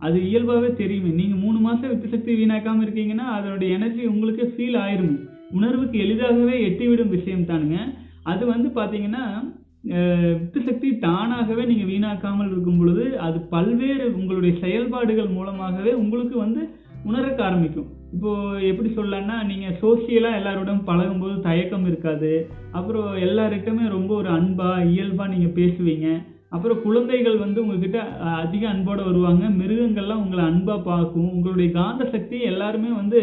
அது இயல்பாகவே தெரியுமே. நீங்கள் 3 மாதம் வித்து சக்தி வீணாக்காமல் இருக்கீங்கன்னா அதனுடைய எனர்ஜி உங்களுக்கே ஃபீல் ஆயிருமே, உணர்வுக்கு எளிதாகவே எட்டிவிடும் விஷயம் தானுங்க. அது வந்து பார்த்தீங்கன்னா வித்து சக்தி தானாகவே நீங்கள் வீணாக்காமல் இருக்கும் பொழுது அது பல்வேறு உங்களுடைய செயல்பாடுகள் மூலமாகவே உங்களுக்கு வந்து உணரக்க ஆரம்பிக்கும். இப்போது எப்படி சொல்லலான்னா, நீங்கள் சோசியலாக எல்லாரோடும் பழகும்போது தயக்கம் இருக்காது, அப்புறம் எல்லாருக்குமே ரொம்ப ஒரு அன்பாக இயல்பாக நீங்கள் பேசுவீங்க. அப்புறம் குழந்தைகள் வந்து உங்கள்கிட்ட அதிக அன்போடு வருவாங்க, மிருகங்கள்லாம் உங்களை அன்பாக பார்க்கும், உங்களுடைய காந்த சக்தி எல்லாருமே வந்து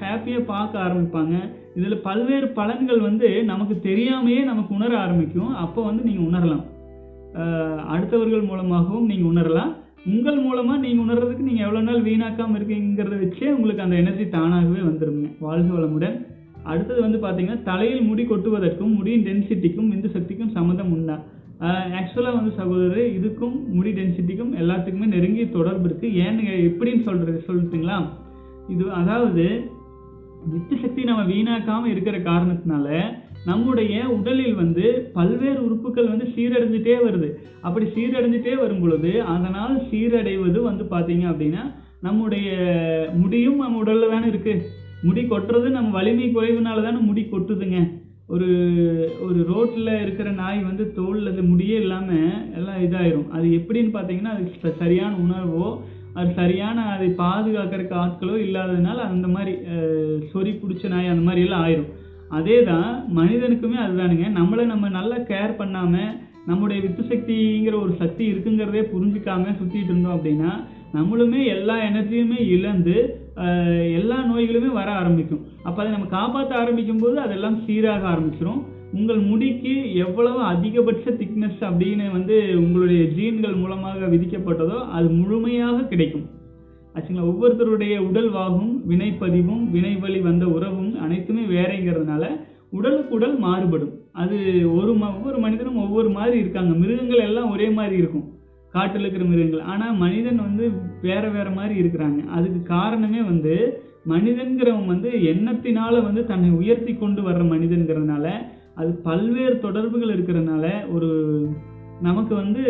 ஹாப்பியாக பார்க்க ஆரம்பிப்பாங்க. இதில் பல்வேறு பலன்கள் வந்து நமக்கு தெரியாமையே நமக்கு உணர ஆரம்பிக்கும். அப்போ வந்து நீங்கள் உணரலாம், அடுத்தவர்கள் மூலமாகவும் நீங்கள் உணரலாம், உங்கள் மூலமாக நீங்கள் உணர்றதுக்கு நீங்கள் எவ்வளோ நாள் வீணாக்காமல் இருக்கீங்கிறத வச்சே உங்களுக்கு அந்த எனர்ஜி தானாகவே வந்துடுங்க. வாழ்க வளமுடன். அடுத்தது வந்து பார்த்தீங்கன்னா, தலையில் முடி கொட்டுவதற்கும் முடியின் டென்சிட்டிக்கும் விந்து சக்திக்கும் சம்மந்தம் உண்டா? ஆக்சுவலாக வந்து சகோதரர், இதுக்கும் முடி டென்சிட்டிக்கும் எல்லாத்துக்குமே நெருங்கிய தொடர்பு இருக்குது. ஏன்னு எப்படின்னு சொல்லிட்டுங்களா, இது அதாவது வித்து சக்தி நம்ம வீணாக்காமல் இருக்கிற காரணத்தினால நம்முடைய உடலில் வந்து பல்வேறு உறுப்புகள் வந்து சீரடைஞ்சிட்டே வருது. அப்படி சீரடைஞ்சிட்டே வரும் பொழுது அதனால் சீரடைவது வந்து பார்த்தீங்க அப்படின்னா, நம்முடைய முடியும் நம்ம உடலில் தானே இருக்குது. முடி கொட்டுறது நம்ம வலிமை குறைவுனால தானே முடி கொட்டுதுங்க. ஒரு ஒரு ரோட்டில் இருக்கிற நாய் வந்து தோலில் அது முடியே இல்லாமல் எல்லாம் இதாயிரும். அது எப்படின்னு பார்த்தீங்கன்னா, அது சரியான உணர்வோ அது சரியான அதை பாதுகாக்கிறதுக்கு ஆட்களோ இல்லாததுனால அந்த மாதிரி சொறி பிடிச்ச நாய் அந்த மாதிரி எல்லாம் ஆயிரும். அதே தான் மனிதனுக்குமே அதுதானுங்க. நம்மளை நம்ம நல்லா கேர் பண்ணாமல், நம்முடைய வித்து சக்திங்கிற ஒரு சக்தி இருக்குங்கிறதே புரிஞ்சிக்காமல் சுற்றிட்டு இருந்தோம் அப்படின்னா நம்மளுமே எல்லா எனர்ஜியுமே இழந்து எல்லா நோய்களுமே வர ஆரம்பிக்கும். அப்போ அதை நம்ம காப்பாற்ற ஆரம்பிக்கும் போது அதெல்லாம் சீராக ஆரம்பிச்சிடும். உங்கள் முடிக்கு எவ்வளவு அதிகபட்ச திக்னஸ் அப்படின்னு வந்து உங்களுடைய ஜீன்கள் மூலமாக விதிக்கப்பட்டதோ அது முழுமையாக கிடைக்கும் ஆச்சுங்களா. ஒவ்வொருத்தருடைய உடல் வாகும் வினைப்பதிவும் வினைவழி வந்த உறவும் அனைத்துமே வேறங்கிறதுனால உடலுக்கு உடல் மாறுபடும். அது ஒவ்வொரு மனிதனும் ஒவ்வொரு மாதிரி இருக்காங்க. மிருகங்கள் எல்லாம் ஒரே மாதிரி இருக்கும், காட்டில் இருக்கிற மிருகங்கள். ஆனால் மனிதன் வந்து வேறு வேறு மாதிரி இருக்கிறாங்க. அதுக்கு காரணமே வந்து மனிதன்கிறவன் வந்து எண்ணத்தினால் வந்து தன்னை உயர்த்தி கொண்டு வர்ற மனிதன்கிறதுனால அது பல்வேறு தொடர்புகள் இருக்கிறதுனால ஒரு நமக்கு வந்து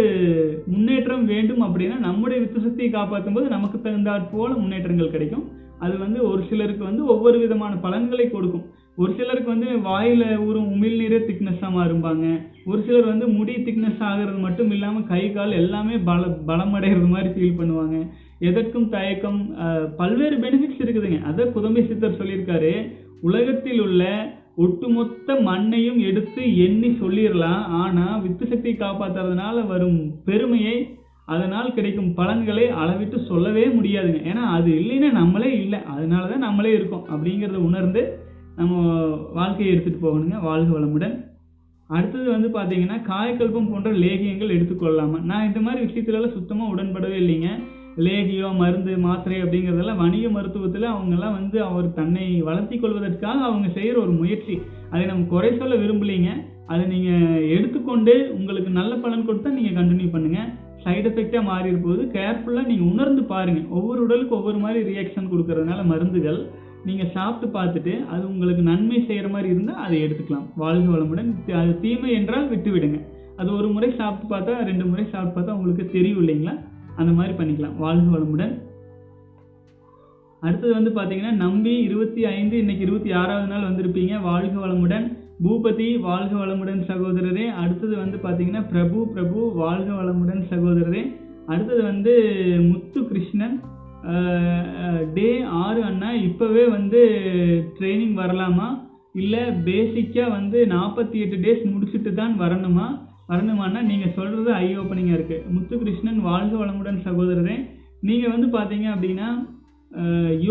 முன்னேற்றம் வேண்டும் அப்படின்னா நம்முடைய வித்துசக்தியை காப்பாற்றும் போது நமக்கு தகுந்தாற் போல முன்னேற்றங்கள் கிடைக்கும். அது வந்து ஒரு சிலருக்கு வந்து ஒவ்வொரு விதமான பலன்களை கொடுக்கும். ஒரு சிலருக்கு வந்து வாயில் ஊறும் உமிழ்நீரே திக்னஸ்ஸாக மாறும்பாங்க. ஒரு சிலர் வந்து முடி திக்னஸ் ஆகிறது மட்டும் இல்லாமல் கை கால் எல்லாமே பலமடைகிறது மாதிரி ஃபீல் பண்ணுவாங்க. எதற்கும் தயக்கம், பல்வேறு பெனிஃபிட்ஸ் இருக்குதுங்க. அதை புதுமை சித்தர் சொல்லியிருக்காரு, உலகத்தில் உள்ள ஒட்டுமொத்த மண்ணையும் எடுத்து எண்ணி சொல்லிடலாம், ஆனால் வித்து சக்தியை காப்பாற்றுறதுனால வரும் பெருமையை அதனால் கிடைக்கும் பலன்களை அளவிட்டு சொல்லவே முடியாதுங்க. ஏன்னா அது இல்லைன்னா நம்மளே இல்லை, அதனால தான் நம்மளே இருக்கோம் அப்படிங்கிறத உணர்ந்து நம்ம வாழ்க்கையை எடுத்துகிட்டு போகணுங்க. வாழ்க வளமுடன். அடுத்தது வந்து பார்த்தீங்கன்னா காயக்கல்பம் போன்ற லேகியங்கள் எடுத்துக்கொள்ளாமல். நான் இந்த மாதிரி விஷயத்துலலாம் சுத்தமாக உடன்படவே இல்லைங்க. லேகியம், மருந்து, மாத்திரை அப்படிங்கிறதெல்லாம் வணிக மருத்துவத்தில் அவங்கெல்லாம் வந்து அவர் தன்னை வளர்த்தி கொள்வதற்காக அவங்க செய்கிற ஒரு முயற்சி. அதை நம்ம குறை சொல்ல விரும்பலைங்க. அதை நீங்கள் எடுத்துக்கொண்டு உங்களுக்கு நல்ல பலன் கொடுத்தா நீங்கள் கண்டினியூ பண்ணுங்கள். சைடு எஃபெக்டாக மாறி இருப்போது கேர்ஃபுல்லாக நீங்கள் உணர்ந்து பாருங்கள். ஒவ்வொரு உடலுக்கு ஒவ்வொரு மாதிரி ரியாக்ஷன் கொடுக்கறதுனால மருந்துகள் நீங்கள் சாப்பிட்டு பார்த்துட்டு அது உங்களுக்கு நன்மை செய்கிற மாதிரி இருந்தால் அதை எடுத்துக்கலாம். வாழ்க வளமுடன். அது தீமை என்றால் விட்டுவிடுங்க. அது ஒரு முறை சாப்பிட்டு பார்த்தா, 2 முறை சாப்பிட்டு பார்த்தா உங்களுக்கு தெரியும் இல்லைங்களா, அந்த மாதிரி பண்ணிக்கலாம். வாழ்க வளமுடன். அடுத்தது வந்து பார்த்தீங்கன்னா நம்பி 25, இன்னைக்கு 26வது நாள் வந்திருப்பீங்க. வாழ்க வளமுடன். பூபதி வாழ்க வளமுடன் சகோதரரே. அடுத்தது வந்து பார்த்தீங்கன்னா பிரபு வாழ்க வளமுடன் சகோதரரே. அடுத்தது வந்து முத்து கிருஷ்ணன், டே 6 அண்ணா, இப்போவே வந்து ட்ரைனிங் வரலாமா இல்லை பேசிக்காக வந்து 48 டேஸ் முடிச்சுட்டு தான் வரணுமாண்ணா? நீங்கள் சொல்கிறது ஐ ஓப்பனிங்காக இருக்குது. முத்துகிருஷ்ணன் வாழ்க வளமுடன் சகோதரரே. நீங்கள் வந்து பார்த்தீங்க அப்படின்னா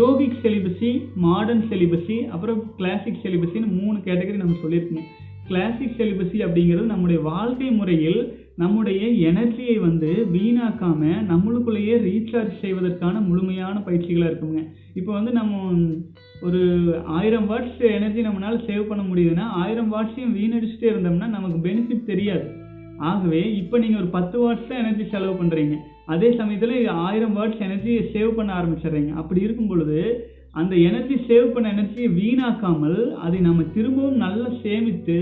யோகிக் செலிபஸி, மாடர்ன் செலிபஸி, அப்புறம் கிளாசிக் செலிபஸின்னு 3 கேட்டகரி நம்ம சொல்லியிருக்கோம். கிளாசிக் செலிபஸி அப்படிங்கிறது நம்முடைய வாழ்க்கை முறையில் நம்முடைய எனர்ஜியை வந்து வீணாக்காமல் நம்மளுக்குள்ளேயே ரீசார்ஜ் செய்வதற்கான முழுமையான பயிற்சிகளாக இருக்குங்க. இப்போ வந்து நம்ம ஒரு 1000 வாட்ஸ் எனர்ஜி நம்மளால் சேவ் பண்ண முடியுதுன்னா 1000 வாட்ஸையும் வீணடிச்சுட்டே இருந்தோம்னா நமக்கு பெனிஃபிட் தெரியாது. ஆகவே இப்போ நீங்கள் ஒரு 10 வாட்ஸ் தான் எனர்ஜி செலவு பண்ணுறீங்க, அதே சமயத்தில் 1000 வாட்ஸ் எனர்ஜியை சேவ் பண்ண ஆரம்பிச்சிடுறீங்க. அப்படி இருக்கும் பொழுது அந்த எனர்ஜி சேவ் பண்ண எனர்ஜியை வீணாக்காமல் அதை நம்ம திரும்பவும் நல்லா சேமித்து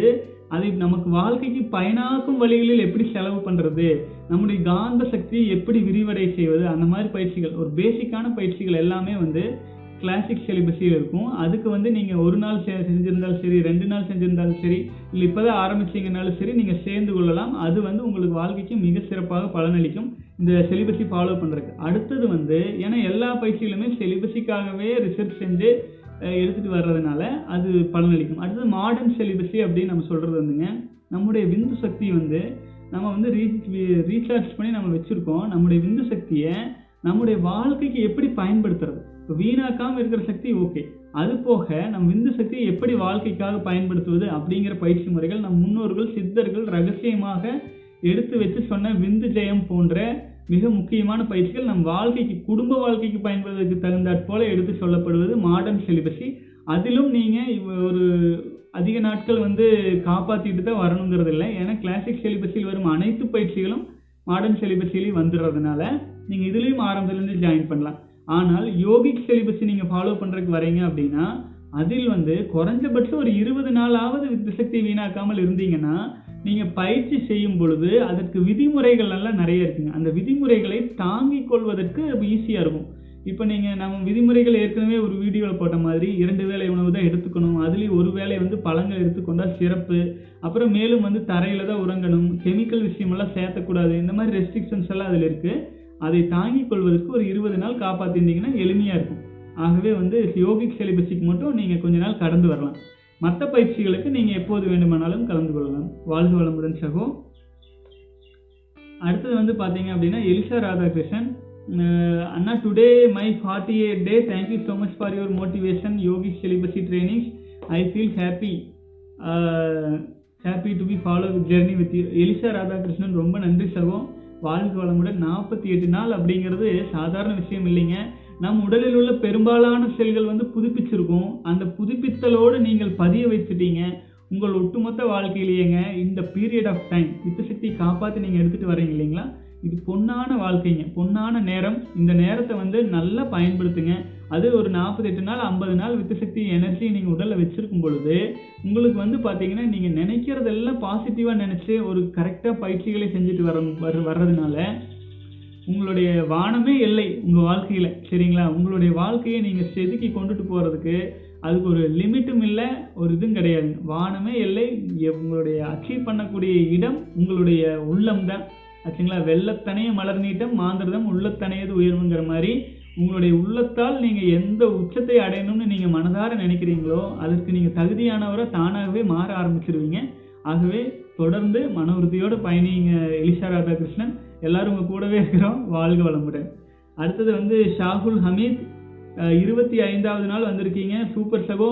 அதை நமக்கு வாழ்க்கைக்கு பயனாக்கும் வழிகளில் எப்படி செலவு பண்ணுறது, நம்முடைய காந்த சக்தியை எப்படி விரிவடை செய்வது, அந்த மாதிரி பயிற்சிகள், ஒரு பேசிக்கான பயிற்சிகள் எல்லாமே வந்து கிளாசிக் செலிபஸில் இருக்கும். அதுக்கு வந்து நீங்கள் 1 நாள் செஞ்சுருந்தாலும் சரி, 2 நாள் செஞ்சுருந்தாலும் சரி, இல்லை இப்போ தான் ஆரம்பிச்சிங்கனாலும் சரி, நீங்கள் சேர்ந்து கொள்ளலாம். அது வந்து உங்களுக்கு வாழ்க்கைக்கு மிக சிறப்பாக பலனளிக்கும் இந்த செலிபஸை ஃபாலோ பண்ணுறதுக்கு. அடுத்தது வந்து ஏன்னா எல்லா பயிற்சிகளுமே செலிபஸிக்காகவே ரிசர்ச் செஞ்சு எடுத்துகிட்டு வர்றதுனால அது பலனளிக்கும். அடுத்தது மாடர்ன் செலிபஸி அப்படின்னு நம்ம சொல்கிறது வந்துங்க, நம்முடைய விந்து சக்தி வந்து நம்ம வந்து ரீசார்ஜ் பண்ணி நம்ம வச்சுருக்கோம். நம்முடைய விந்து சக்தியை நம்முடைய வாழ்க்கைக்கு எப்படி பயன்படுத்துறது, வீணாக்காமல் இருக்கிற சக்தி ஓகே, அது போக நம்ம விந்து சக்தியை எப்படி வாழ்க்கைக்காக பயன்படுத்துவது அப்படிங்கிற பயிற்சி முறைகள் நம் முன்னோர்கள் சித்தர்கள் ரகசியமாக எடுத்து வச்சு சொன்ன விந்து ஜெயம் போன்ற மிக முக்கியமான பயிற்சிகள் நம் வாழ்க்கைக்கு குடும்ப வாழ்க்கைக்கு பயன்படுவதற்கு தகுந்தாற் போல எடுத்து சொல்லப்படுவது மாடர்ன் செலிபஸி. அதிலும் நீங்கள் ஒரு அதிக நாட்கள் வந்து காப்பாற்றிட்டு தான் வரணுங்கிறது இல்லை. ஏன்னா கிளாசிக் செலிபஸில் வரும் அனைத்து பயிற்சிகளும் மாடர்ன் செலிபஸிலையும் வந்துடுறதுனால நீங்கள் இதுலேயும் ஆரம்பத்துலேருந்து ஜாயின் பண்ணலாம். ஆனால் யோகிக் செலிபஸை நீங்கள் ஃபாலோ பண்ணுறதுக்கு வரீங்க அப்படின்னா அதில் வந்து குறைஞ்சபட்சம் ஒரு 20 நாளாவது வித்துசக்தி வீணாக்காமல் இருந்தீங்கன்னா நீங்கள் பயிற்சி செய்யும் பொழுது அதற்கு விதிமுறைகள் எல்லாம் நிறைய இருக்குங்க. அந்த விதிமுறைகளை தாங்கிக் கொள்வதற்கு ஈஸியாக இருக்கும். இப்போ நீங்கள் நம்ம விதிமுறைகள் ஏற்கனவே ஒரு வீடியோவில் போட்ட மாதிரி 2 வேளை உணவு தான் எடுத்துக்கணும், அதுலேயும் 1 வேளை வந்து பழங்கள் எடுத்துக்கொண்டால் சிறப்பு, அப்புறம் மேலும் வந்து தரையில் தான் உறங்கணும், கெமிக்கல் விஷயமெல்லாம் சேர்த்தக்கூடாது, இந்த மாதிரி ரெஸ்ட்ரிக்ஷன்ஸ் எல்லாம் அதில் இருக்குது. அதை தாங்கிக் கொள்வதற்கு ஒரு 20 நாள் காப்பாற்றிருந்தீங்கன்னா எளிமையாக இருக்கும். ஆகவே வந்து யோகிக் செலிபஸிக்கு மட்டும் நீங்கள் கொஞ்ச நாள் கடந்து வரலாம். மற்ற பயிற்சிகளுக்கு நீங்கள் எப்போது வேண்டுமானாலும் கலந்து கொள்ளலாம். வாழ்க வளமுடன் சகோ. அடுத்தது வந்து பார்த்தீங்க அப்படின்னா Elisa Radhakrishnan, Anna, today my 48th day. Thank you so much for your motivation, yogic celibacy trainings. I feel happy to be following journey with you. Elisa Radhakrishnan, ரொம்ப நன்றி சகோ. வாழ்க வளமுடன். 48 நாள் அப்படிங்கிறது சாதாரண விஷயம் இல்லைங்க. நம் உடலில் உள்ள பெரும்பாலான செல்கள் வந்து புதுப்பிச்சிருக்கும். அந்த புதுப்பித்தலோடு நீங்கள் பதிய வைத்துட்டீங்க உங்கள் ஒட்டுமொத்த வாழ்க்கையிலேங்க. இந்த பீரியட் ஆஃப் டைம் யுத்தசக்தி காப்பாற்றி நீங்கள் எடுத்துகிட்டு வரீங்க இல்லைங்களா, இது பொன்னான வாழ்க்கைங்க, பொன்னான நேரம். இந்த நேரத்தை வந்து நல்லா பயன்படுத்துங்க. அது ஒரு 48 நாள் 50 நாள் வித்துசக்தி எனர்ஜி நீங்கள் உடலில் வச்சுருக்கும் பொழுது உங்களுக்கு வந்து பார்த்தீங்கன்னா நீங்கள் நினைக்கிறதெல்லாம் பாசிட்டிவாக நினச்சி ஒரு கரெக்டாக பயிற்சிகளை செஞ்சுட்டு வர்றதுனால உங்களுடைய வானமே இல்லை உங்கள் வாழ்க்கையில், சரிங்களா. உங்களுடைய வாழ்க்கையை நீங்கள் செதுக்கி கொண்டுட்டு போகிறதுக்கு அதுக்கு ஒரு லிமிட்டும் இல்லை, ஒரு இதுவும் கிடையாது. வானமே இல்லை, உங்களுடைய அச்சீவ் பண்ணக்கூடிய இடம் உங்களுடைய உள்ளம்தான், ஆச்சுங்களா. வெள்ளத்தனைய மலர் நீட்டம் மாந்திரதம் உள்ளத்தனையது உயர்வுங்கிற மாதிரி உங்களுடைய உள்ளத்தால் நீங்கள் எந்த உச்சத்தை அடையணும்னு நீங்கள் மனதார நினைக்கிறீங்களோ அதற்கு நீங்கள் தகுதியானவரை தானாகவே மாற ஆரம்பிச்சிருவீங்க. ஆகவே தொடர்ந்து மன உறுதியோடு பயணிங்க எலிசா ராதாகிருஷ்ணன். எல்லாரும் உங்கள் கூடவே இருக்கிறோம். வாழ்க வளமுடன். அடுத்தது வந்து ஷாகுல் ஹமீத், 25வது நாள் வந்திருக்கீங்க. சூப்பர் சகோ.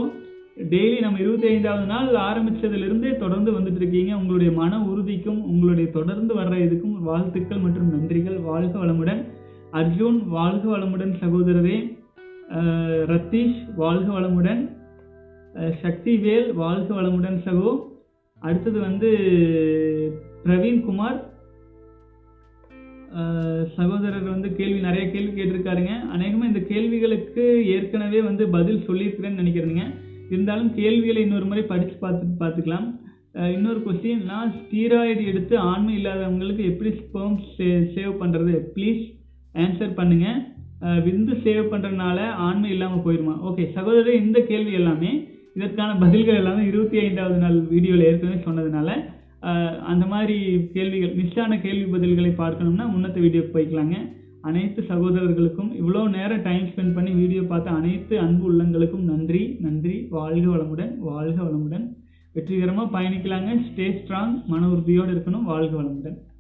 டெய்லி நம்ம 25வது நாள் ஆரம்பித்ததுலேருந்தே தொடர்ந்து வந்துட்டு இருக்கீங்க. உங்களுடைய மன உறுதிக்கும் உங்களுடைய தொடர்ந்து வர்ற இதுக்கும் வாழ்த்துக்கள் மற்றும் நன்றிகள். வாழ்க வளமுடன். அர்ஜுன், வாழ்க வளமுடன் சகோதரரே. ரத்தீஷ், வாழ்க வளமுடன். சக்திவேல், வாழ்க வளமுடன் சகோ. அடுத்தது வந்து பிரவீன்குமார் சகோதரர் வந்து நிறைய கேள்வி கேட்டிருக்காருங்க. அநேகமாக இந்த கேள்விகளுக்கு ஏற்கனவே வந்து பதில் சொல்லியிருக்கிறேன்னு நினைக்கிறேங்க. இருந்தாலும் கேள்விகளை இன்னொரு முறை படித்து பார்த்துக்கலாம். இன்னொரு கொஸ்டின், நான் ஸ்டீராய்டு எடுத்து ஆண்மை இல்லாதவங்களுக்கு எப்படி ஸ்பெர்ம் சேவ் பண்ணுறது? ப்ளீஸ் ஆன்சர் பண்ணுங்கள். விந்து சேவ் பண்ணுறதுனால ஆண்மை இல்லாமல் போயிடுமா? ஓகே சகோதரர், இந்த கேள்வி எல்லாமே இதற்கான பதில்கள் எல்லாமே 25வது நாள் வீடியோவில் ஏற்கனவே சொன்னதுனால அந்த மாதிரி கேள்விகள் மிஸ்ஸான கேள்வி பதில்களை பார்க்கணும்னா முன்னத்த வீடியோக்கு போய்க்கலாங்க. அனைத்து சகோதரர்களுக்கும் இவ்வளோ நேரம் டைம் ஸ்பெண்ட் பண்ணி வீடியோ பார்த்த அனைத்து அன்பு உள்ளங்களுக்கும் நன்றி நன்றி. வாழ்க வளமுடன். வாழ்க வளமுடன். வெற்றிகரமாக பயணிக்கலாங்க. ஸ்டே ஸ்ட்ராங், மன உறுதியோடு இருக்கணும். வாழ்க வளமுடன்.